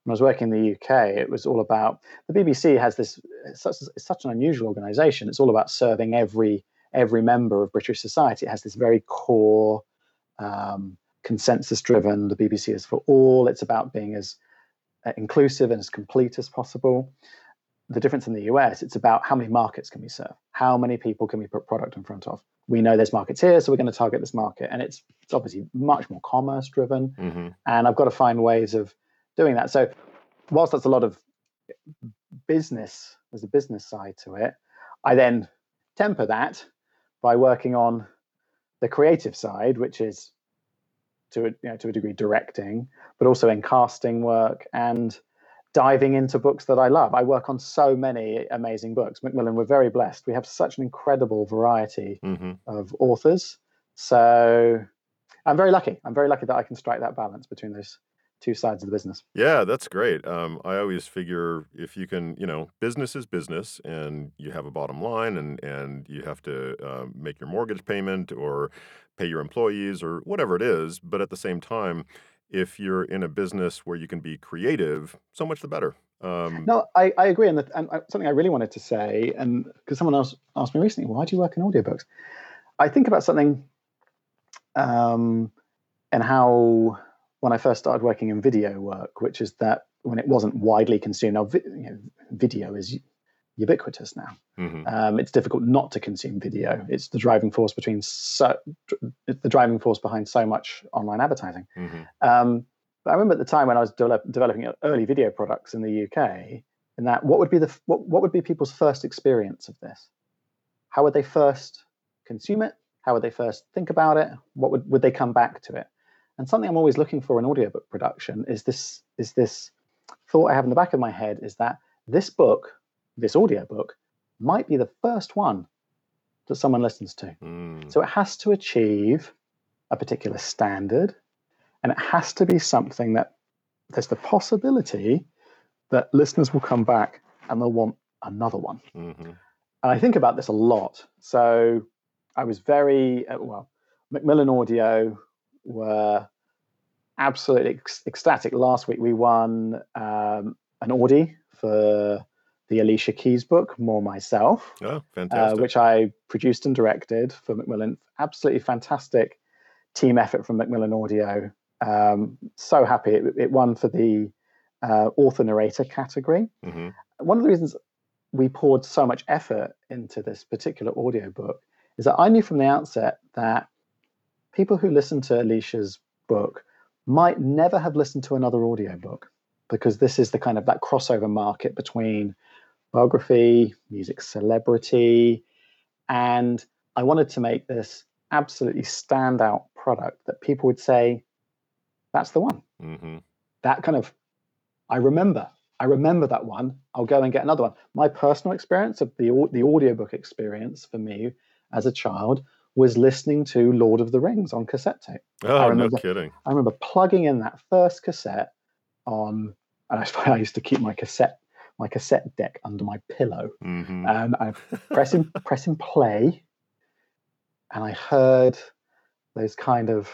when I was working in the U K, it was all about, the B B C has this, it's such, it's such an unusual organisation. It's all about serving every every member of British society. It has this very core um, consensus-driven, the B B C is for all. It's about being as inclusive and as complete as possible. The difference in the U S, it's about how many markets can we serve? How many people can we put product in front of? We know there's markets here, so we're going to target this market. And it's it's obviously much more commerce driven. Mm-hmm. And I've got to find ways of doing that. So whilst that's a lot of business, there's a business side to it, I then temper that by working on the creative side, which is to a, you know, to a degree directing, but also in casting work and diving into books that I love. I work on so many amazing books. Macmillan, we're very blessed. We have such an incredible variety mm-hmm. of authors. So I'm very lucky. I'm very lucky that I can strike that balance between those two sides of the business. Yeah, that's great. Um, I always figure if you can, you know, business is business, and you have a bottom line, and, and you have to uh, make your mortgage payment or pay your employees or whatever it is. But at the same time, if you're in a business where you can be creative, so much the better. Um, no, I, I agree. And, the, and something I really wanted to say, and because someone else asked me recently, why do you work in audiobooks? I think about something um, and how when I first started working in video work, which is that when it wasn't widely consumed, now vi- you know, video is ubiquitous now. Mm-hmm. Um, it's difficult not to consume video. It's the driving force between so the driving force behind so much online advertising. Mm-hmm. Um, but I remember at the time when I was de- developing early video products in the U K, and that what would be the what, what would be people's first experience of this? How would they first consume it? How would they first think about it? What would would they come back to it? And something I'm always looking for in audiobook production is this is this thought I have in the back of my head is that this book. This audiobook might be the first one that someone listens to. Mm. So it has to achieve a particular standard, and it has to be something that there's the possibility that listeners will come back and they'll want another one. Mm-hmm. And I think about this a lot. So I was very, well, Macmillan Audio were absolutely ec- ecstatic. Last week we won um, an Audie for the Alicia Keys book, More Myself. Oh, fantastic. Uh, which I produced and directed for Macmillan. Absolutely fantastic team effort from Macmillan Audio. Um, so happy. It, it won for the uh, author-narrator category. Mm-hmm. One of the reasons we poured so much effort into this particular audiobook is that I knew from the outset that people who listened to Alicia's book might never have listened to another audiobook, because this is the kind of that crossover market between biography, music celebrity, and I wanted to make this absolutely standout product that people would say, that's the one. Mm-hmm. That kind of, I remember, I remember that one. I'll go and get another one. My personal experience of the the audiobook experience for me as a child was listening to Lord of the Rings on cassette tape. Oh, I remember, no kidding. I remember plugging in that first cassette on, and I, I used to keep my cassette my cassette deck under my pillow. Mm-hmm. Um, I pressing pressing play, and I heard those kind of,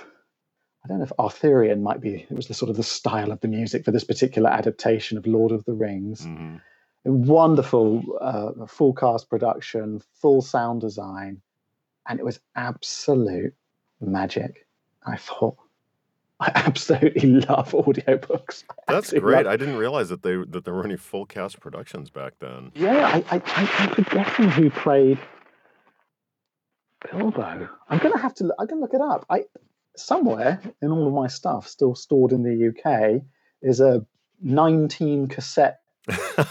I don't know if Arthurian might be, it was the sort of the style of the music for this particular adaptation of Lord of the Rings. Mm-hmm. A wonderful uh, full cast production, full sound design, and it was absolute magic. I thought, I absolutely love audiobooks. I That's great. Love... I didn't realize that they that there were any full cast productions back then. Yeah, I, I, I'm forgetting who played Bilbo. I'm gonna have to. I'm gonna look it up. I. Somewhere in all of my stuff, still stored in the U K, is a nineteen cassette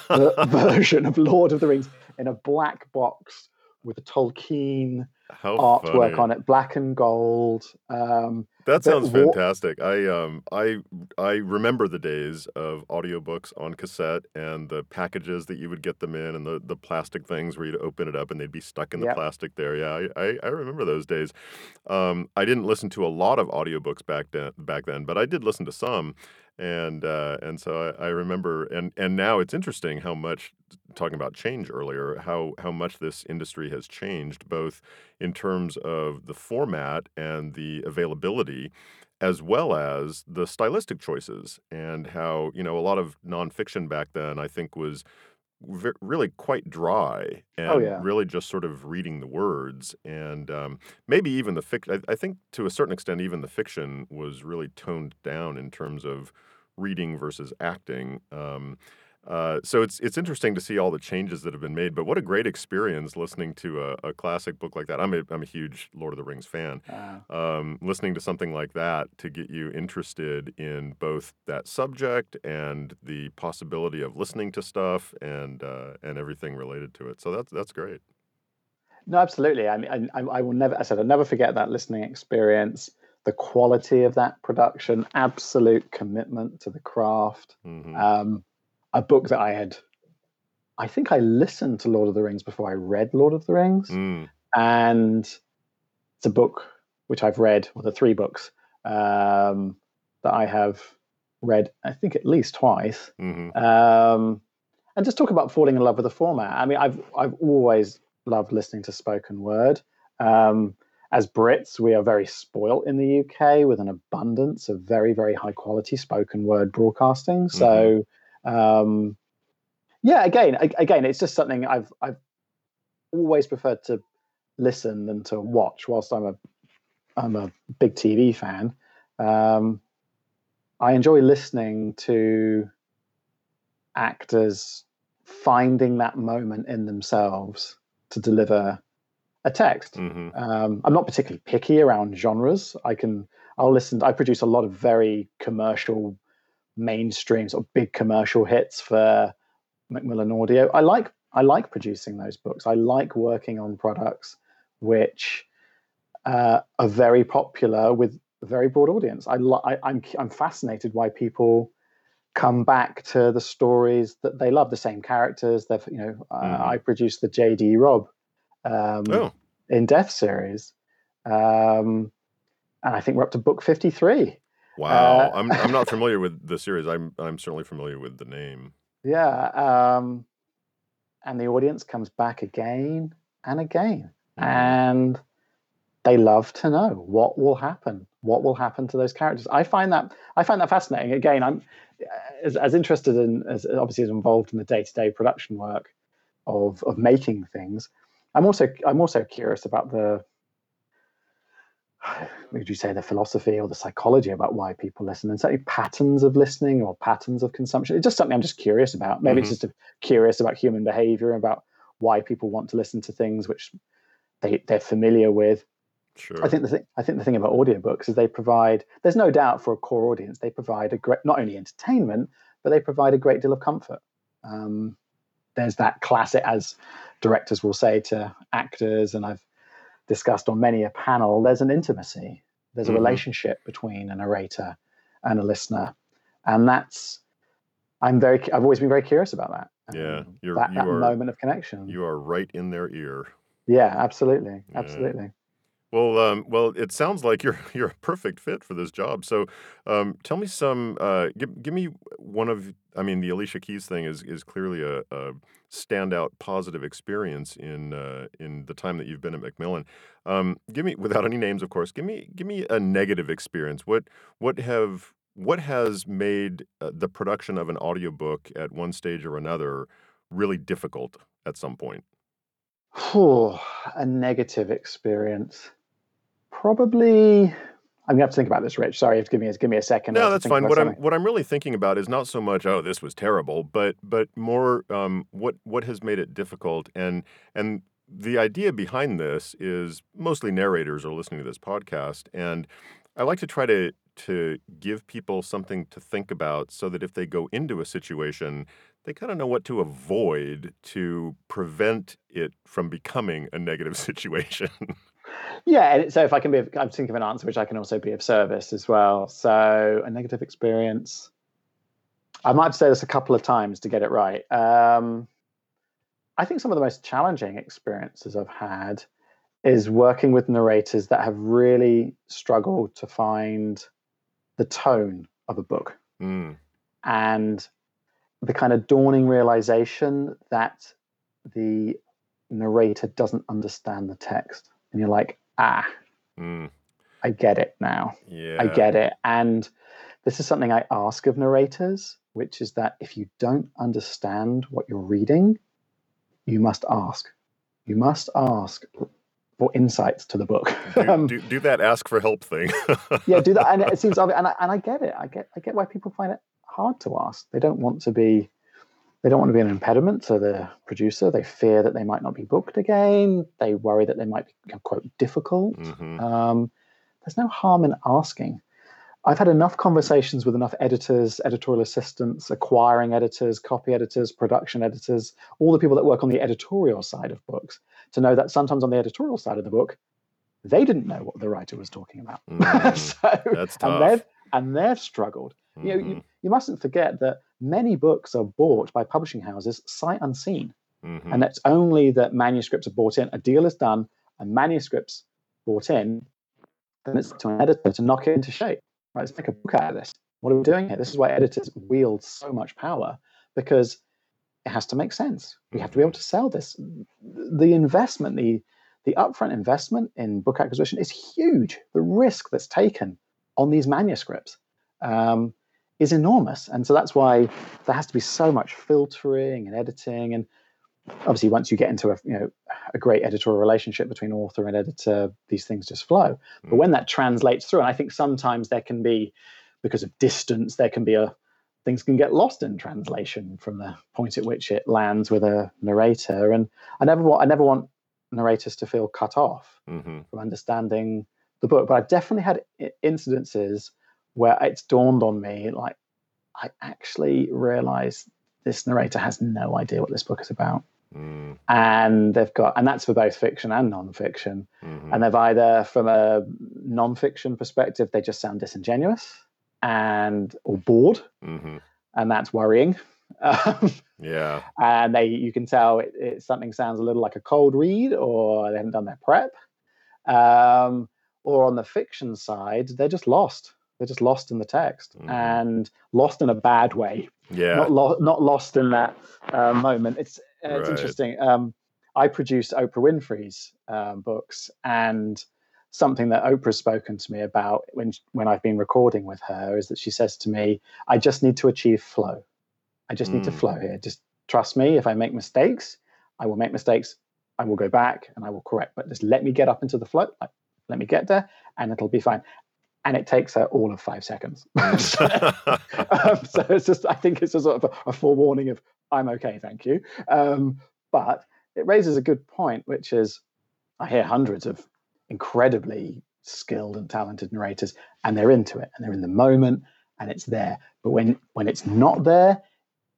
version of Lord of the Rings in a black box with a Tolkien How artwork funny. on it, black and gold. Um, that sounds war- fantastic. I um I I remember the days of audiobooks on cassette and the packages that you would get them in, and the, the plastic things where you'd open it up and they'd be stuck in the yep. plastic there. Yeah, I, I, I remember those days. Um, I didn't listen to a lot of audiobooks back then, back then, but I did listen to some. And uh, and so I, I remember, and, and now it's interesting how much, talking about change earlier, how, how much this industry has changed, both in terms of the format and the availability, as well as the stylistic choices, and how, you know, a lot of nonfiction back then, I think, was v- really quite dry and oh, yeah. really just sort of reading the words. And um, maybe even the fiction, I think to a certain extent, even the fiction was really toned down in terms of reading versus acting. Um, uh, so it's it's interesting to see all the changes that have been made. But what a great experience listening to a, a classic book like that. I'm a I'm a huge Lord of the Rings fan. Wow. Um, listening to something like that to get you interested in both that subject and the possibility of listening to stuff and uh, and everything related to it. So that's that's great. No, absolutely. I mean, I, I will never. I said I'll never forget that listening experience. The quality of that production, absolute commitment to the craft. Mm-hmm. Um, a book that I had, I think I listened to Lord of the Rings before I read Lord of the Rings. Mm. And it's a book which I've read, well, the three books um, that I have read, I think at least twice. Mm-hmm. Um, and just talk about falling in love with the format. I mean, I've, I've always loved listening to spoken word. Um, as Brits, we are very spoilt in the U K with an abundance of very, very high quality spoken word broadcasting. Mm-hmm. So, Um, yeah, again, again, it's just something I've I've always preferred to listen than to watch. Whilst I'm a I'm a big T V fan, um, I enjoy listening to actors finding that moment in themselves to deliver a text. Mm-hmm. Um, I'm not particularly picky around genres. I can I'll listen. I produce a lot of very commercial, mainstream sort of big commercial hits for Macmillan Audio. I like I like producing those books. I like working on products which uh, are very popular with a very broad audience. I, li- I I'm I'm fascinated why people come back to the stories that they love, the same characters. They've you know uh, mm-hmm. I produced the J D. Robb um, oh. in Death series, um, and I think we're up to book fifty-three. Wow, uh, I'm I'm not familiar with the series. I'm I'm certainly familiar with the name. Yeah, um, and the audience comes back again and again, mm. and they love to know what will happen, what will happen to those characters. I find that I find that fascinating. Again, I'm as, as interested in, as obviously as involved in the day-to-day production work of of making things. I'm also I'm also curious about the, would you say, the philosophy or the psychology about why people listen, and certainly patterns of listening or patterns of consumption. It's just something I'm just curious about. Maybe mm-hmm. it's just a, curious about human behavior, about why people want to listen to things which they, they're familiar with. Sure. I think the thing I think the thing about audiobooks is they provide, there's no doubt for a core audience, they provide a great, not only entertainment, but they provide a great deal of comfort. Um, there's that classic, as directors will say to actors, and I've discussed on many a panel, there's an intimacy, there's a mm-hmm. relationship between a narrator and a listener, and that's I'm very I've always been very curious about that. Yeah, you're, that, you that are, moment of connection. You are right in their ear. Yeah, absolutely, yeah. absolutely. Well, um, well, it sounds like you're you're a perfect fit for this job. So, um, tell me some. Uh, give give me one of. I mean, the Alicia Keys thing is is clearly a, a standout positive experience in uh, in the time that you've been at Macmillan. Um, give me, without any names, of course. Give me give me a negative experience. What what have what has made uh, the production of an audiobook at one stage or another really difficult at some point? Oh, a negative experience. Probably. I'm going to have to think about this, Rich. Sorry, you have to give me, give me a second. No, that's fine. What I'm, what I'm really thinking about is not so much, oh, this was terrible, but but more um, what what has made it difficult. And and the idea behind this is mostly narrators are listening to this podcast, and I like to try to to give people something to think about so that if they go into a situation, they kind of know what to avoid to prevent it from becoming a negative situation. Yeah, and so if I can be, I'm thinking of an answer which I can also be of service as well. So a negative experience. I might have said this a couple of times to get it right. Um, I think some of the most challenging experiences I've had is working with narrators that have really struggled to find the tone of a book mm. and the kind of dawning realization that the narrator doesn't understand the text. And you're like, ah, mm. I get it now. Yeah. I get it. And this is something I ask of narrators, which is that if you don't understand what you're reading, you must ask. You must ask for insights to the book. do, um, do, do that ask for help thing. Yeah, do that. And it seems obvious. And I, and I get it. I get I get why people find it hard to ask. They don't want to be They don't want to be an impediment to the producer. They fear that they might not be booked again. They worry that they might be, quote, difficult. Mm-hmm. Um, there's no harm in asking. I've had enough conversations with enough editors, editorial assistants, acquiring editors, copy editors, production editors, all the people that work on the editorial side of books, to know that sometimes on the editorial side of the book, they didn't know what the writer was talking about. Mm-hmm. so, That's tough. And they've, and they've struggled. You know, mm-hmm. you, you mustn't forget that many books are bought by publishing houses sight unseen. Mm-hmm. And that's only that manuscripts are bought in. A deal is done and manuscripts bought in. Then it's to an editor to knock it into shape. Right? Let's make a book out of this. What are we doing here? This is why editors wield so much power, because it has to make sense. We have to be able to sell this. The investment, the, the upfront investment in book acquisition is huge. The risk that's taken on these manuscripts. Um, is enormous. And so that's why there has to be so much filtering and editing. And obviously once you get into a, you know, a great editorial relationship between author and editor, these things just flow. But when that translates through, and I think sometimes there can be, because of distance, there can be a, things can get lost in translation from the point at which it lands with a narrator. And I never want, I never want narrators to feel cut off mm-hmm. from understanding the book, but I've definitely had incidences where it's dawned on me, like, I actually realized this narrator has no idea what this book is about. Mm. And they've got, and that's for both fiction and nonfiction. Mm-hmm. And they've either, from a nonfiction perspective, they just sound disingenuous and, or bored. Mm-hmm. And that's worrying. Um, yeah. And they, you can tell it, it, something sounds a little like a cold read, or they haven't done their prep. Um, or on the fiction side, they're just lost. They're just lost in the text mm-hmm. and lost in a bad way. Yeah, not, lo- not lost in that uh, moment. It's it's right. interesting. Um, I produced Oprah Winfrey's uh, books, and something that Oprah's spoken to me about when when I've been recording with her, is that she says to me, I just need to achieve flow. I just mm. need to flow here. Just trust me, if I make mistakes, I will make mistakes. I will go back and I will correct, but just let me get up into the flow. Like, let me get there and it'll be fine. And it takes her all of five seconds. so, um, so it's just, I think it's a sort of a, a forewarning of, I'm okay, thank you. Um, but it raises a good point, which is I hear hundreds of incredibly skilled and talented narrators, and they're into it and they're in the moment and it's there. But when, when it's not there,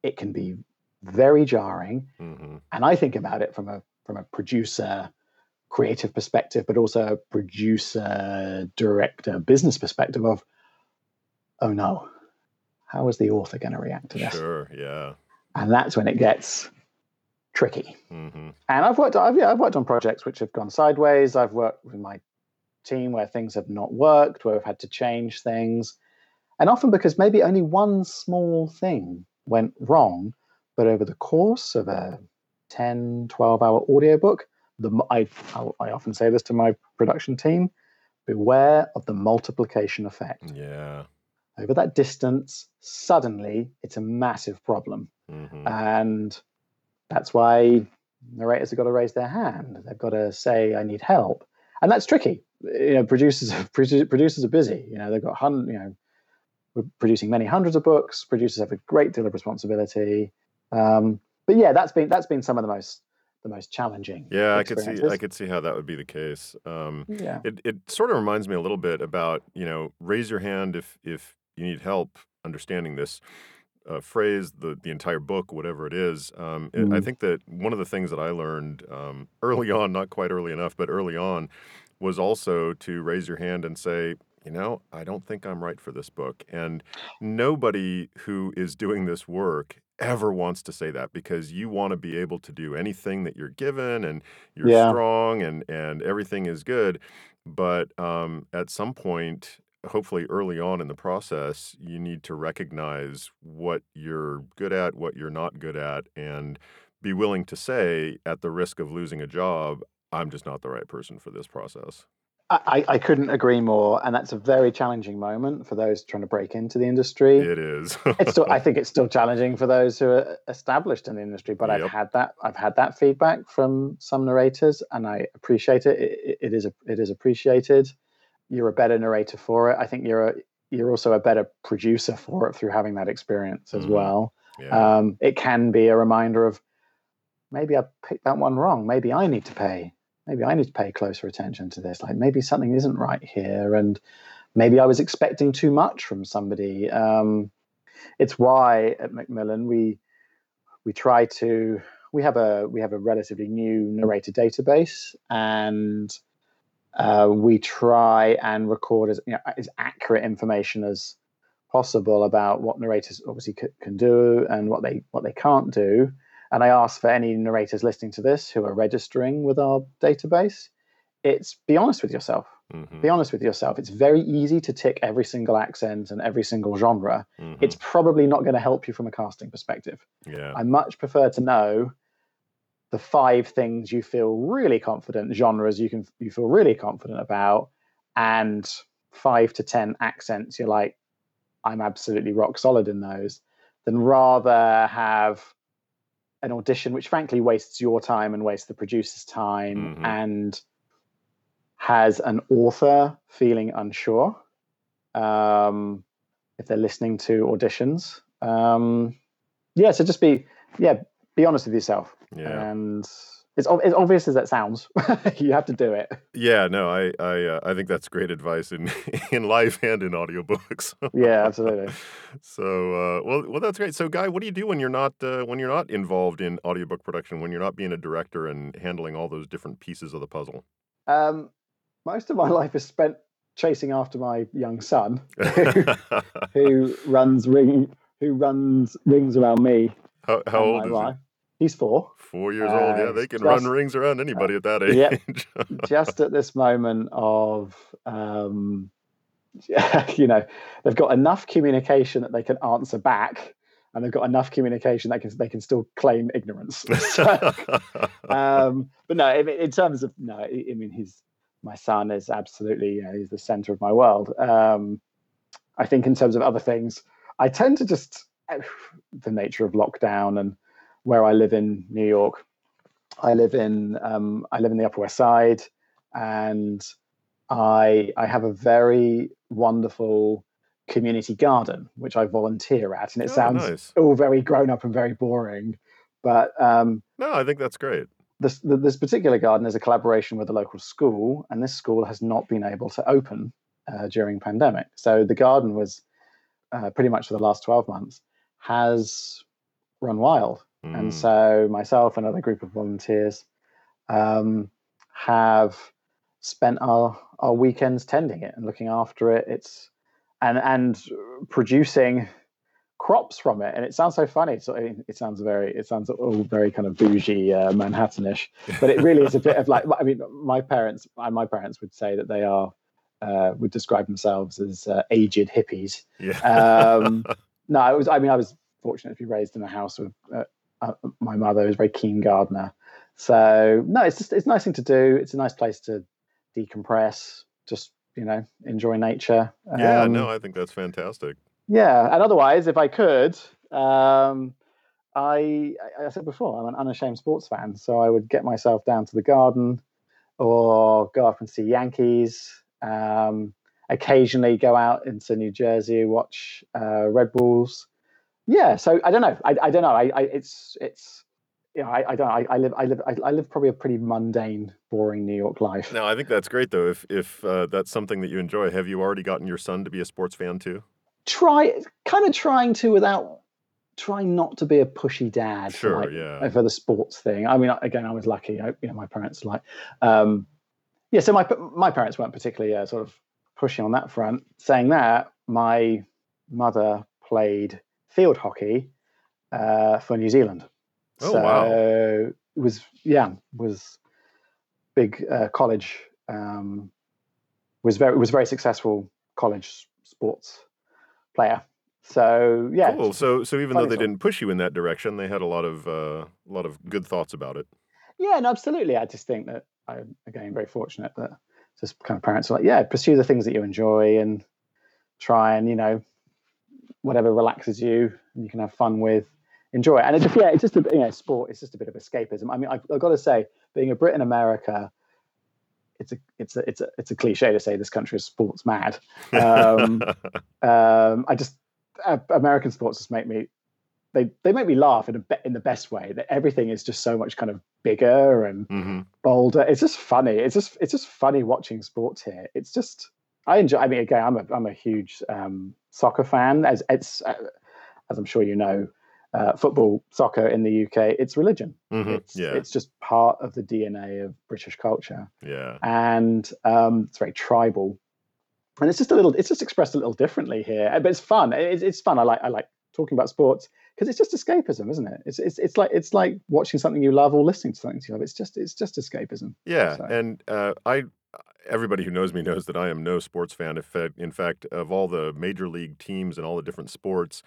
it can be very jarring. Mm-hmm. And I think about it from a from a producer, creative perspective, but also a producer, director, business perspective of, oh no, how is the author going to react to this? Sure, yeah. And that's when it gets tricky. Mm-hmm. And I've worked, I've, yeah, I've worked on projects which have gone sideways. I've worked with my team where things have not worked, where I've had to change things. And often because maybe only one small thing went wrong, but over the course of a ten, twelve hour audiobook, the, I, I often say this to my production team, beware of the multiplication effect. Yeah. Over that distance, suddenly it's a massive problem. Mm-hmm. And that's why narrators have got to raise their hand. They've got to say, I need help. And that's tricky. You know, producers, producers are busy. You know, they've got, hun- you know, we're producing many hundreds of books. Producers have a great deal of responsibility. Um, but yeah, that's been, that's been some of the most, the most challenging. Yeah, I could see, I could see how that would be the case. Um, yeah. It, it sort of reminds me a little bit about, you know, raise your hand if, if you need help understanding this uh, phrase, the, the entire book, whatever it is. Um, mm-hmm. it, I think that one of the things that I learned um, early on, not quite early enough, but early on, was also to raise your hand and say, you know, I don't think I'm right for this book. And nobody who is doing this work ever wants to say that, because you want to be able to do anything that you're given, and you're yeah. strong, and, and everything is good. But um, at some point, hopefully early on in the process, you need to recognize what you're good at, what you're not good at, and be willing to say, at the risk of losing a job, I'm just not the right person for this process. I, I couldn't agree more, and that's a very challenging moment for those trying to break into the industry. It is. it's still, I think it's still challenging for those who are established in the industry. But yep. I've had that. I've had that feedback from some narrators, and I appreciate it. It, it is. It is appreciated. You're a better narrator for it. I think you're. A, you're also a better producer for it through having that experience as mm-hmm. well. Yeah. Um, it can be a reminder of maybe I picked that one wrong. Maybe I need to pay. Maybe I need to pay closer attention to this. Like, maybe something isn't right here, and maybe I was expecting too much from somebody. Um, it's why at Macmillan we we try to we have a we have a relatively new narrator database, and uh, we try and record as you know, as accurate information as possible about what narrators obviously c- can do and what they what they can't do. And I ask for any narrators listening to this who are registering with our database, it's be honest with yourself. Mm-hmm. Be honest with yourself. It's very easy to tick every single accent and every single genre. Mm-hmm. It's probably not going to help you from a casting perspective. Yeah. I much prefer to know the five things you feel really confident, genres you can you feel really confident about, and five to ten accents you're like, I'm absolutely rock solid in those, than rather have an audition which frankly wastes your time and wastes the producer's time mm-hmm. and has an author feeling unsure um, if they're listening to auditions. Um, yeah, so just be yeah be honest with yourself. Yeah. And it's as obvious as that sounds, you have to do it. Yeah, no, I I, uh, I think that's great advice in, in life and in audiobooks. Yeah, absolutely. So, uh, well, well, that's great. So, Guy, what do you do when you're not uh, when you're not involved in audiobook production? When you're not being a director and handling all those different pieces of the puzzle? Um, most of my life is spent chasing after my young son, who, who runs ring who runs rings around me. How, how old is he? He's four. Four years uh, old, yeah. They can just run rings around anybody uh, at that age. Yep. Just at this moment of, um, you know, they've got enough communication that they can answer back, and they've got enough communication that can, they can still claim ignorance. So, um, but no, in, in terms of, no, I mean, he's my son is absolutely, you know, he's the center of my world. Um, I think in terms of other things, I tend to just, the nature of lockdown and where I live in New York, I live in um, I live in the Upper West Side, and I I have a very wonderful community garden which I volunteer at, and it oh, sounds nice. all very grown up and very boring, but um, no, I think that's great. This this particular garden is a collaboration with a local school, and this school has not been able to open uh, during pandemic. So the garden was uh, pretty much for the last twelve months has run wild. Mm. And so myself and another group of volunteers um, have spent our, our weekends tending it and looking after it. It's and and producing crops from it. And it sounds so funny. So it, it sounds very it sounds all very kind of bougie uh, Manhattanish, but it really is a bit of like, I mean, my parents my parents would say that they are uh, would describe themselves as uh, aged hippies. Yeah. Um, no, it was. I mean, I was fortunate to be raised in a house with. Uh, Uh, my mother is a very keen gardener, so no, it's just it's a nice thing to do. It's a nice place to decompress, just you know, enjoy nature. Um, yeah, no, I think that's fantastic. Yeah, and otherwise, if I could, um, I I said before, I'm an unashamed sports fan, so I would get myself down to the garden, or go up and see Yankees. Um, occasionally, go out into New Jersey, watch uh, Red Bulls. Yeah, so I don't know. I, I don't know. I, I it's it's you know, I, I don't know. I, I live I live I, I live probably a pretty mundane, boring New York life. No, I think that's great though. If if uh, that's something that you enjoy, have you already gotten your son to be a sports fan too? Try kind of trying to without trying not to be a pushy dad. Sure, like, yeah. For the sports thing. I mean, again, I was lucky. I, you know, my parents like um, yeah. So my my parents weren't particularly uh, sort of pushing on that front. Saying that, my mother played field hockey uh, for New Zealand. Oh, so wow. It was, yeah, was big uh, college, um, was very was very successful college sports player. So, yeah. Cool. So, so even though they didn't push you in that direction, they had a lot of, uh, a lot of good thoughts about it. Yeah, no, absolutely. I just think that I'm, again, very fortunate that just kind of parents are like, yeah, pursue the things that you enjoy and try and, you know, whatever relaxes you, you can have fun with, enjoy it. And it's just, yeah, it's just a you know, sport. It's just a bit of escapism. I mean, I've, I've got to say, being a Brit in America, it's a, it's a, it's a, it's a cliche to say this country is sports mad. Um, um, I just uh, American sports just make me, they they make me laugh in a be, in the best way. That everything is just so much kind of bigger and mm-hmm. bolder. It's just funny. It's just it's just funny watching sports here. It's just. I enjoy. I mean, again, I'm a I'm a huge um, soccer fan. As it's uh, as I'm sure you know, uh, football, soccer in the U K, it's religion. Mm-hmm. It's yeah. it's just part of the D N A of British culture. Yeah, and um, it's very tribal, and it's just a little. It's just expressed a little differently here, but it's fun. It's it's fun. I like I like talking about sports because it's just escapism, isn't it? It's it's it's like it's like watching something you love or listening to something you love. It's just it's just escapism. Yeah, so. and uh, I. Everybody who knows me knows that I am no sports fan. If, in fact, of all the major league teams and all the different sports,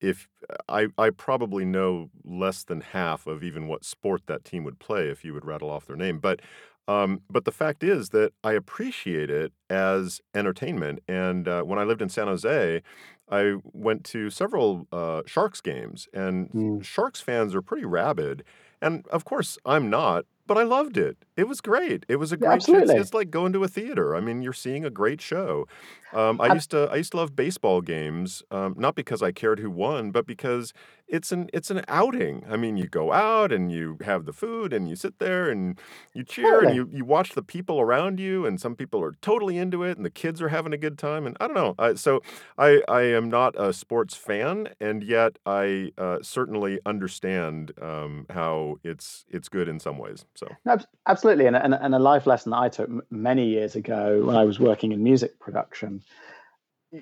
if I, I probably know less than half of even what sport that team would play if you would rattle off their name. But um, but the fact is that I appreciate it as entertainment. And uh, when I lived in San Jose, I went to several uh, Sharks games, and mm. Sharks fans are pretty rabid. And, of course, I'm not. But I loved it. It was great. It was a great show. It's, it's like going to a theater. I mean, you're seeing a great show. Um, I, I used to I used to love baseball games, um, not because I cared who won, but because it's an it's an outing. I mean, you go out and you have the food and you sit there and you cheer totally. and you, you watch the people around you, and some people are totally into it and the kids are having a good time. And I don't know. I, so I, I am not a sports fan, and yet I uh, certainly understand um, how it's it's good in some ways. So no, absolutely, and, and and a life lesson that I took many years ago when I was working in music production,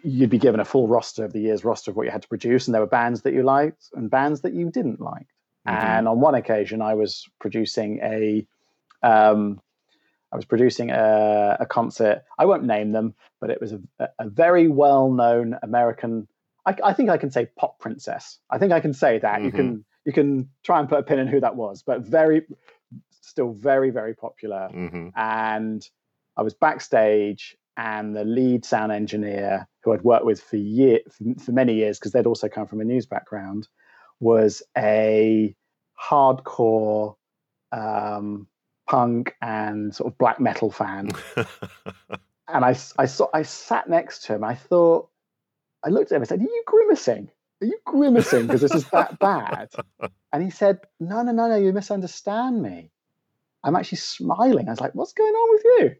you'd be given a full roster of the year's roster of what you had to produce, and there were bands that you liked and bands that you didn't like. Mm-hmm. And on one occasion, I was producing a, um, I was producing a, a concert. I won't name them, but it was a, a very well-known American. I, I think I can say pop princess. I think I can say that. Mm-hmm. You can you can try and put a pin in who that was, but very. Still very, very popular. Mm-hmm. And I was backstage, and the lead sound engineer, who I'd worked with for year for, for many years, because they'd also come from a news background, was a hardcore um, punk and sort of black metal fan. And I, I, saw, I sat next to him. I thought, I looked at him and said, are you grimacing? Are you grimacing because this is that bad? And he said, no, no, no, no, you misunderstand me. I'm actually smiling. I was like, what's going on with you?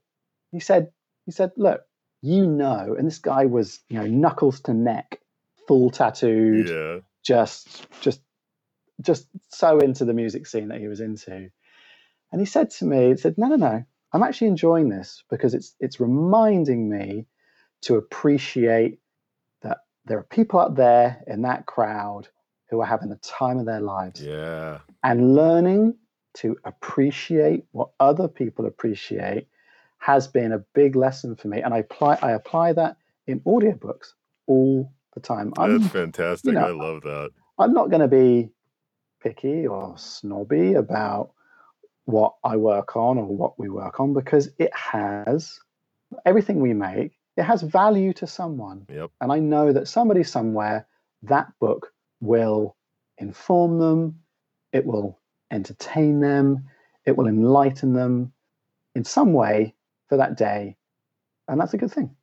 He said, he said, look, you know, and this guy was, you know, knuckles to neck, full tattooed, yeah. just, just, just so into the music scene that he was into. And he said to me, he said, no, no, no, I'm actually enjoying this because it's, it's reminding me to appreciate that there are people out there in that crowd who are having the time of their lives. Yeah. And learning to appreciate what other people appreciate has been a big lesson for me. And I apply, I apply that in audiobooks all the time. I'm, That's fantastic. You know, I love that. I'm not going to be picky or snobby about what I work on or what we work on, because it has, everything we make, it has value to someone. Yep. And I know that somebody somewhere, that book will inform them, it will entertain them, it will enlighten them in some way for that day, and that's a good thing.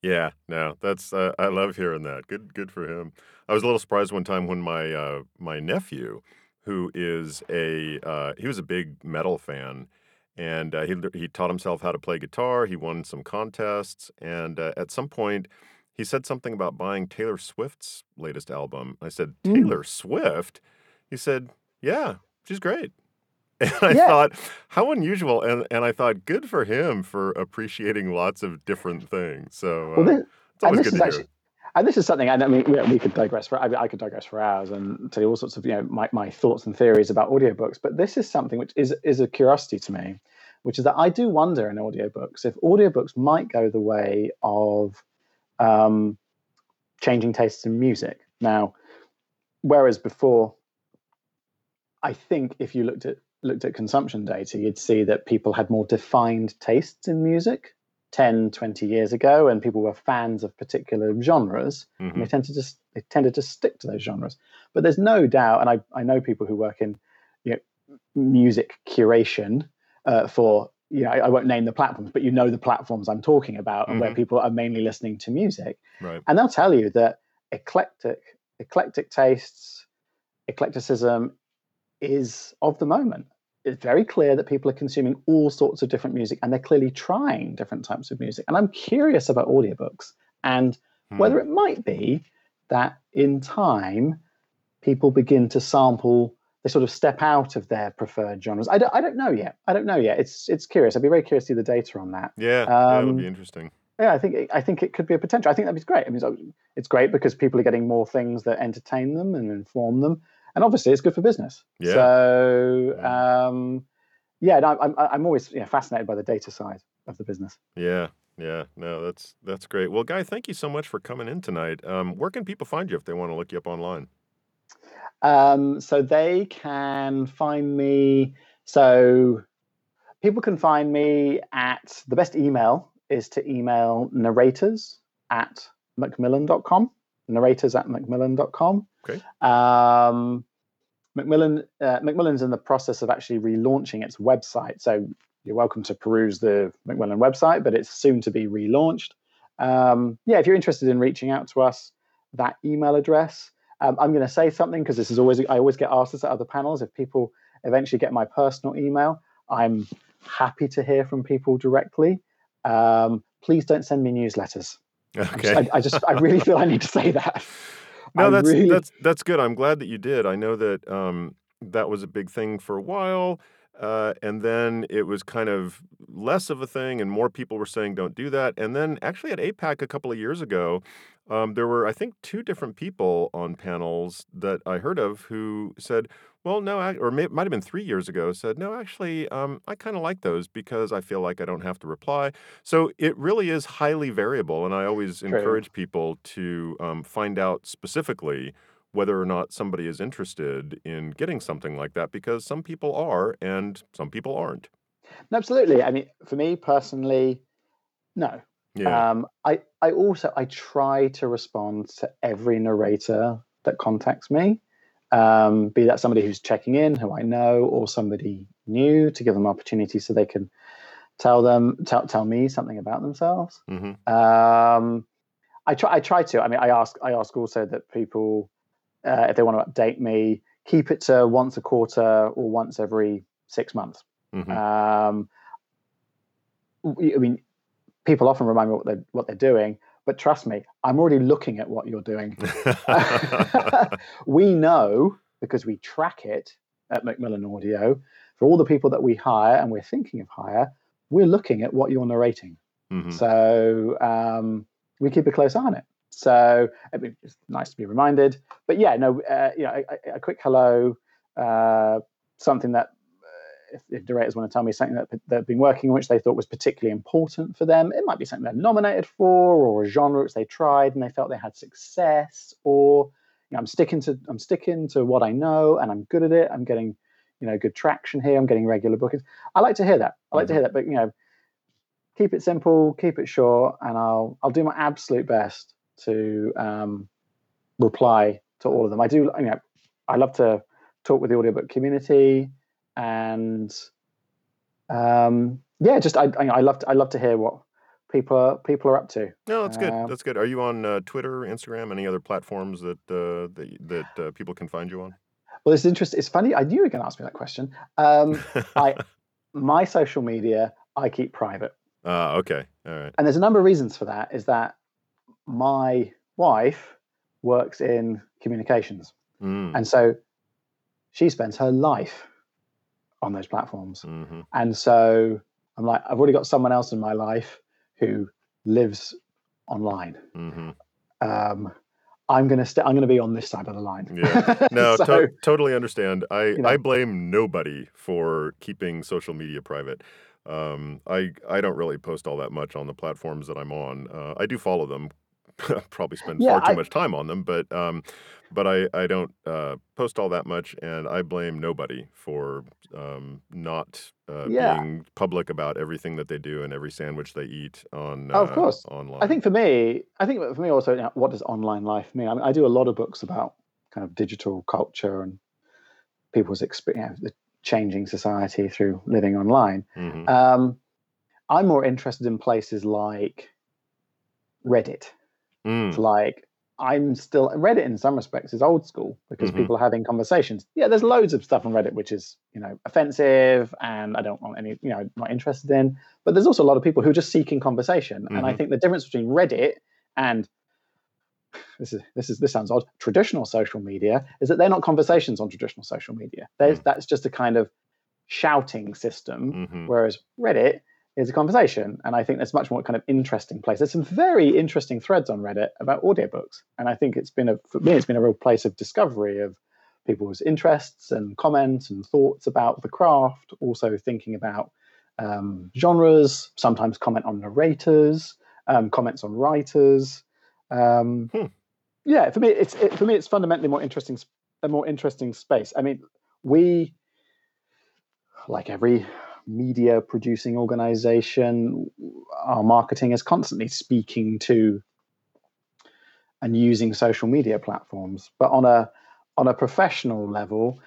Yeah, no, that's uh, I love hearing that. Good, good for him. I was a little surprised one time when my uh, my nephew, who is a uh, he was a big metal fan, and uh, he he taught himself how to play guitar. He won some contests, and uh, at some point, he said something about buying Taylor Swift's latest album. I said, Taylor mm. Swift? He said, yeah. She's great. And I yeah. thought, how unusual. And and I thought, good for him for appreciating lots of different things. So uh, well, this, it's always good to actually, hear. And this is something, and I mean, we, we could digress for, I, mean, I could digress for hours and tell you all sorts of, you know, my, my thoughts and theories about audiobooks. But this is something which is, is a curiosity to me, which is that I do wonder in audiobooks if audiobooks might go the way of um, changing tastes in music. Now, whereas before, I think if you looked at looked at consumption data, you'd see that people had more defined tastes in music ten, twenty years ago, and people were fans of particular genres, mm-hmm. and they tended to they tended to stick to those genres. But there's no doubt, and I, I know people who work in, you know, music curation uh, for, you know, I, I won't name the platforms, but you know the platforms I'm talking about, and mm-hmm. where people are mainly listening to music, right. And they'll tell you that eclectic eclectic tastes, eclecticism is of the moment. It's very clear that people are consuming all sorts of different music, and they're clearly trying different types of music. And I'm curious about audiobooks and hmm. whether it might be that in time people begin to sample, they sort of step out of their preferred genres. I don't, I don't know yet. I don't know yet. It's it's curious. I'd be very curious to see the data on that. Yeah, um, yeah, it would be interesting. Yeah, I think it, I think it could be a potential. I think that'd be great. I mean, it's great because people are getting more things that entertain them and inform them. And obviously, it's good for business. Yeah. So, um, yeah, no, I'm I'm always, you know, fascinated by the data side of the business. Yeah, yeah, no, that's that's great. Well, Guy, thank you so much for coming in tonight. Um, where can people find you if they want to look you up online? Um, so they can find me. So people can find me at, the best email is to email narrators at macmillan dot com. Narrators at macmillan dot com. Okay. Um, Macmillan uh, Macmillan's in the process of actually relaunching its website, so you're welcome to peruse the Macmillan website, but it's soon to be relaunched. Um, yeah, if you're interested in reaching out to us, that email address. Um, I'm going to say something because this is always I always get asked this at other panels. If people eventually get my personal email, I'm happy to hear from people directly. Um, please don't send me newsletters. Okay. I just, I, I just, I really feel I need to say that. No, that's, really... that's, that's good. I'm glad that you did. I know that um, that was a big thing for a while. Uh, and then it was kind of less of a thing, and more people were saying, don't do that. And then actually at APAC a couple of years ago, um, there were, I think, two different people on panels that I heard of who said, well, no, I, or may, might have been three years ago, said, no, actually, um, I kind of like those because I feel like I don't have to reply. So it really is highly variable. And I always True. encourage people to um, find out specifically whether or not somebody is interested in getting something like that, because some people are and some people aren't. Absolutely. I mean, for me personally, no. Yeah. Um, I, I also, I try to respond to every narrator that contacts me, um, be that somebody who's checking in, who I know, or somebody new, to give them opportunity so they can tell them, tell, tell me something about themselves. Mm-hmm. Um, I try, I try to, I mean, I ask, I ask also that people, uh, if they want to update me, keep it to once a quarter or once every six months. Mm-hmm. Um, I mean, people often remind me what they're, what they're doing, but trust me, I'm already looking at what you're doing. We know, because we track it at Macmillan Audio, for all the people that we hire and we're thinking of hire, we're looking at what you're narrating. Mm-hmm. So um, we keep a close eye on it. So I mean, it's nice to be reminded. But yeah, no, uh, you know, a, a quick hello, uh, something that, If, if directors want to tell me something that they've been working on which they thought was particularly important for them, it might be something they're nominated for, or a genre which they tried and they felt they had success, or you know, I'm sticking to I'm sticking to what I know and I'm good at it. I'm getting you know good traction here. I'm getting regular bookings. I like to hear that. I like mm-hmm. to hear that. But you know, keep it simple, keep it short, and I'll I'll do my absolute best to um, reply to all of them. I do. You know, I love to talk with the audiobook community. And um, yeah, just I I love to, I love to hear what people are, people are up to. No, that's good. Um, that's good. Are you on uh, Twitter, Instagram, any other platforms that uh, that, that uh, people can find you on? Well, it's interesting. It's funny. I knew you were going to ask me that question. Um, I my social media I keep private. Ah, uh, okay, all right. And there's a number of reasons for that. Is that my wife works in communications, mm. and so she spends her life on those platforms. Mm-hmm. And so I'm like, I've already got someone else in my life who lives online. Mm-hmm. Um, I'm going to st- I'm going to be on this side of the line. Yeah. No, so, to- totally understand. I, you know, I blame nobody for keeping social media private. Um, I, I don't really post all that much on the platforms that I'm on. Uh, I do follow them. Probably spend yeah, far too I, much time on them, but um, but I I don't uh, post all that much, and I blame nobody for um, not uh, yeah. being public about everything that they do and every sandwich they eat on. Oh, of uh, course, online. I think for me, I think for me also, you know, what does online life mean? I mean, I do a lot of books about kind of digital culture and people's experience, the changing society through living online. Mm-hmm. Um, I'm more interested in places like Reddit. It's like, I'm still, Reddit in some respects is old school because mm-hmm. people are having conversations. Yeah, there's loads of stuff on Reddit which is, you know, offensive and I don't want any, you know, not interested in. But there's also a lot of people who are just seeking conversation. Mm-hmm. And I think the difference between Reddit and, this is this is this sounds odd, traditional social media is that they're not conversations on traditional social media. There's, mm-hmm. That's just a kind of shouting system, mm-hmm. whereas Reddit is a conversation, and I think that's much more kind of interesting place. There's some very interesting threads on Reddit about audiobooks, and I think it's been a for me it's been a real place of discovery of people's interests and comments and thoughts about the craft. Also thinking about um, genres, sometimes comment on narrators, um, comments on writers. Um, hmm. Yeah, for me it's it, for me it's fundamentally more interesting a more interesting space. I mean, we like every media producing organization, our marketing is constantly speaking to and using social media platforms. But on a on a professional level,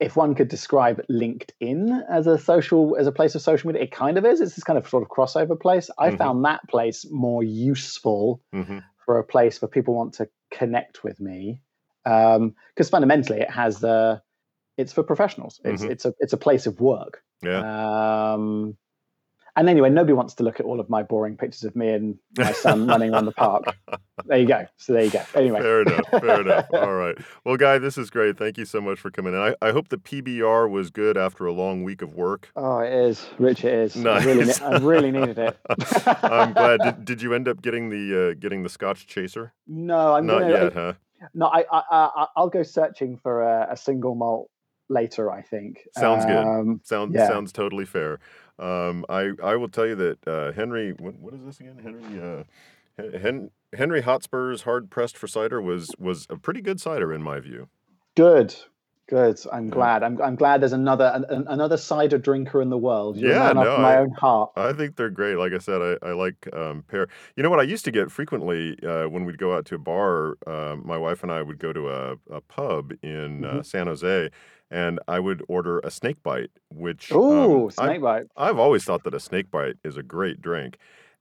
if one could describe LinkedIn as a social as a place of social media, it kind of is. It's this kind of sort of crossover place. I mm-hmm. found that place more useful mm-hmm. for a place where people want to connect with me, because um, fundamentally it has the it's for professionals. It's mm-hmm. it's a it's a place of work. Yeah. Um, and anyway, nobody wants to look at all of my boring pictures of me and my son running around the park. There you go. So there you go. Anyway. Fair enough. Fair enough. All right. Well, Guy, this is great. Thank you so much for coming in. I, I hope the P B R was good after a long week of work. Oh, it is. Rich, it is. Nice. I really, I really needed it. I'm glad. Did, did you end up getting the uh, getting the Scotch Chaser? No, I'm not gonna, yet, I, huh? No, I, I, I, I'll go searching for a, a single malt later, I think. Sounds um, good. Sounds yeah. sounds totally fair. Um, I I will tell you that uh, Henry. What, what is this again? Henry. Uh, Hen, Henry Hotspur's Hard-pressed for Cider was was a pretty good cider in my view. Good. Good. I'm glad. I'm I'm glad there's another an, another cider drinker in the world. You're yeah, no, off my I, own heart. I think they're great. Like I said, I, I like um, pear. You know what I used to get frequently uh, when we'd go out to a bar, uh, my wife and I would go to a, a pub in mm-hmm. uh, San Jose, and I would order a snake bite, which Ooh, um, snake I, bite. I've always thought that a snake bite is a great drink.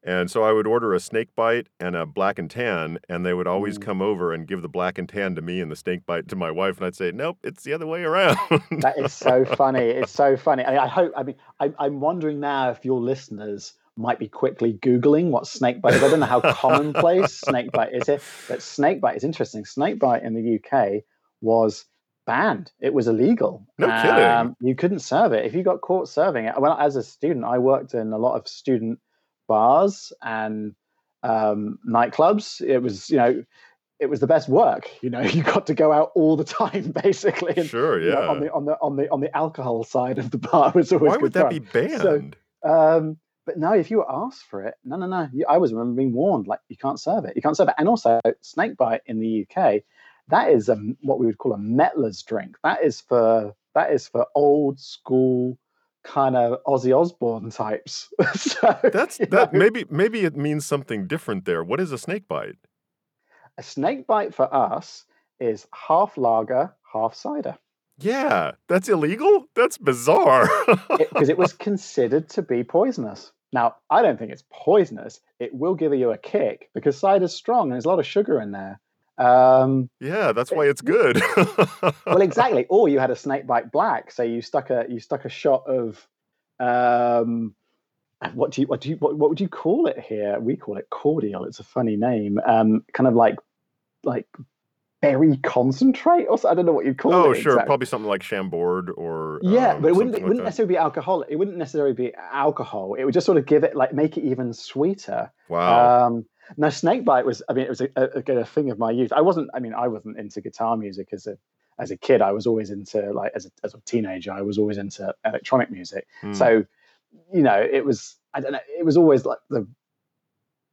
And so I would order a snake bite and a black and tan, and they would always come over and give the black and tan to me and the snake bite to my wife, and I'd say, nope, it's the other way around. That is so funny. It's so funny. I, mean, I hope, I mean, I, I'm wondering now if your listeners might be quickly Googling what snake bite is. I don't know how commonplace snake bite is here, but snake bite is interesting. Snake bite in the U K was banned. It was illegal. No um, kidding. You couldn't serve it. If you got caught serving it, well, as a student, I worked in a lot of student bars and um, nightclubs. It was, you know, it was the best work. You know, you got to go out all the time, basically. And, sure, yeah. You know, on the on the on the on the alcohol side of the bar was always. Why would that be banned? So, um, but no, if you were asked for it, no, no, no. I was remember being warned, like, you can't serve it. You can't serve it. And also, snakebite in the U K, that is a, what we would call a mettler's drink. That is for that is for old school, kind of Ozzy Osbourne types. So, that's that. Know, maybe maybe it means something different there. What is a snake bite? A snake bite for us is half lager, half cider. Yeah, that's illegal. That's bizarre. Because it, it was considered to be poisonous. Now, I don't think it's poisonous. It will give you a kick because cider's strong and there's a lot of sugar in there. Um, yeah, that's why it's good. Well, exactly. Or you had a snake bite black, so you stuck a you stuck a shot of um, what do you what do you what, what would you call it here? We call it cordial. It's a funny name. Um, kind of like like berry concentrate, or I don't know what you'd call oh, it. Oh, sure, exactly. Probably something like Chambord or yeah, um, but it wouldn't it like wouldn't that. necessarily be alcoholic. It wouldn't necessarily be alcohol. It would just sort of give it like make it even sweeter. Wow. Um, Now, snakebite was, I mean, it was a, a, a thing of my youth. I wasn't, I mean, I wasn't into guitar music as a as a kid. I was always into, like, as a, as a teenager, I was always into electronic music. Mm. So, you know, it was, I don't know, it was always like the,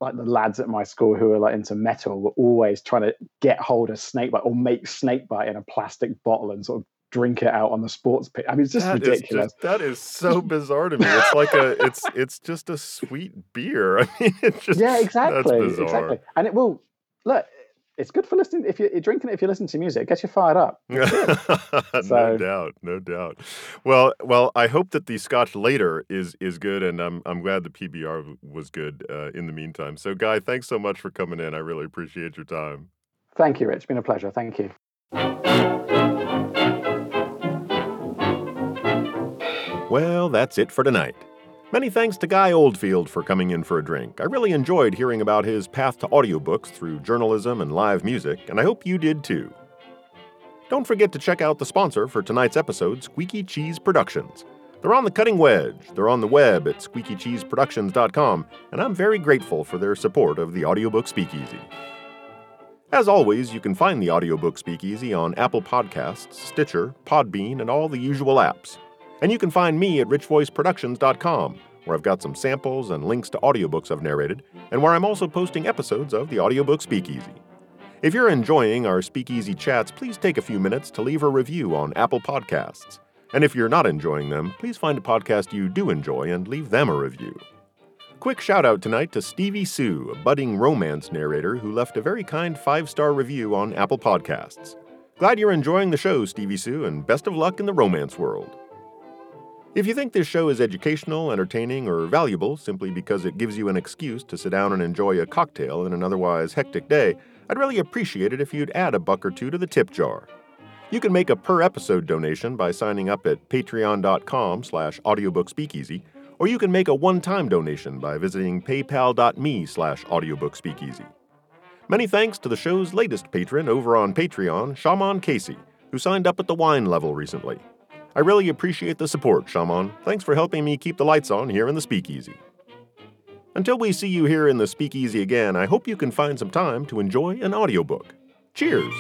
like the lads at my school who were like into metal were always trying to get hold of snakebite or make snakebite in a plastic bottle and sort of drink it out on the sports pitch. I mean, it's just that ridiculous. Is just, that is so bizarre to me. It's like a, it's, it's just a sweet beer. I mean, it's just, yeah, exactly. That's bizarre. Exactly. And it will, look, it's good for listening. If you're, you're drinking it, if you listen to music, it gets you fired up. So. No doubt. No doubt. Well, well, I hope that the Scotch later is, is good. And I'm, I'm glad the P B R was good uh, in the meantime. So Guy, thanks so much for coming in. I really appreciate your time. Thank you, Rich. It's been a pleasure. Thank you. Well, that's it for tonight. Many thanks to Guy Oldfield for coming in for a drink. I really enjoyed hearing about his path to audiobooks through journalism and live music, and I hope you did too. Don't forget to check out the sponsor for tonight's episode, Squeaky Cheese Productions. They're on the cutting wedge. They're on the web at squeaky cheese productions dot com, and I'm very grateful for their support of the Audiobook Speakeasy. As always, you can find the Audiobook Speakeasy on Apple Podcasts, Stitcher, Podbean, and all the usual apps. And you can find me at rich voice productions dot com, where I've got some samples and links to audiobooks I've narrated, and where I'm also posting episodes of the Audiobook Speakeasy. If you're enjoying our Speakeasy chats, please take a few minutes to leave a review on Apple Podcasts. And if you're not enjoying them, please find a podcast you do enjoy and leave them a review. Quick shout-out tonight to Stevie Sue, a budding romance narrator who left a very kind five-star review on Apple Podcasts. Glad you're enjoying the show, Stevie Sue, and best of luck in the romance world. If you think this show is educational, entertaining, or valuable simply because it gives you an excuse to sit down and enjoy a cocktail in an otherwise hectic day, I'd really appreciate it if you'd add a buck or two to the tip jar. You can make a per-episode donation by signing up at patreon.com slash audiobookspeakeasy, or you can make a one-time donation by visiting paypal.me slash audiobookspeakeasy. Many thanks to the show's latest patron over on Patreon, Shaman Casey, who signed up at the wine level recently. I really appreciate the support, Shaman. Thanks for helping me keep the lights on here in the Speakeasy. Until we see you here in the Speakeasy again, I hope you can find some time to enjoy an audiobook. Cheers!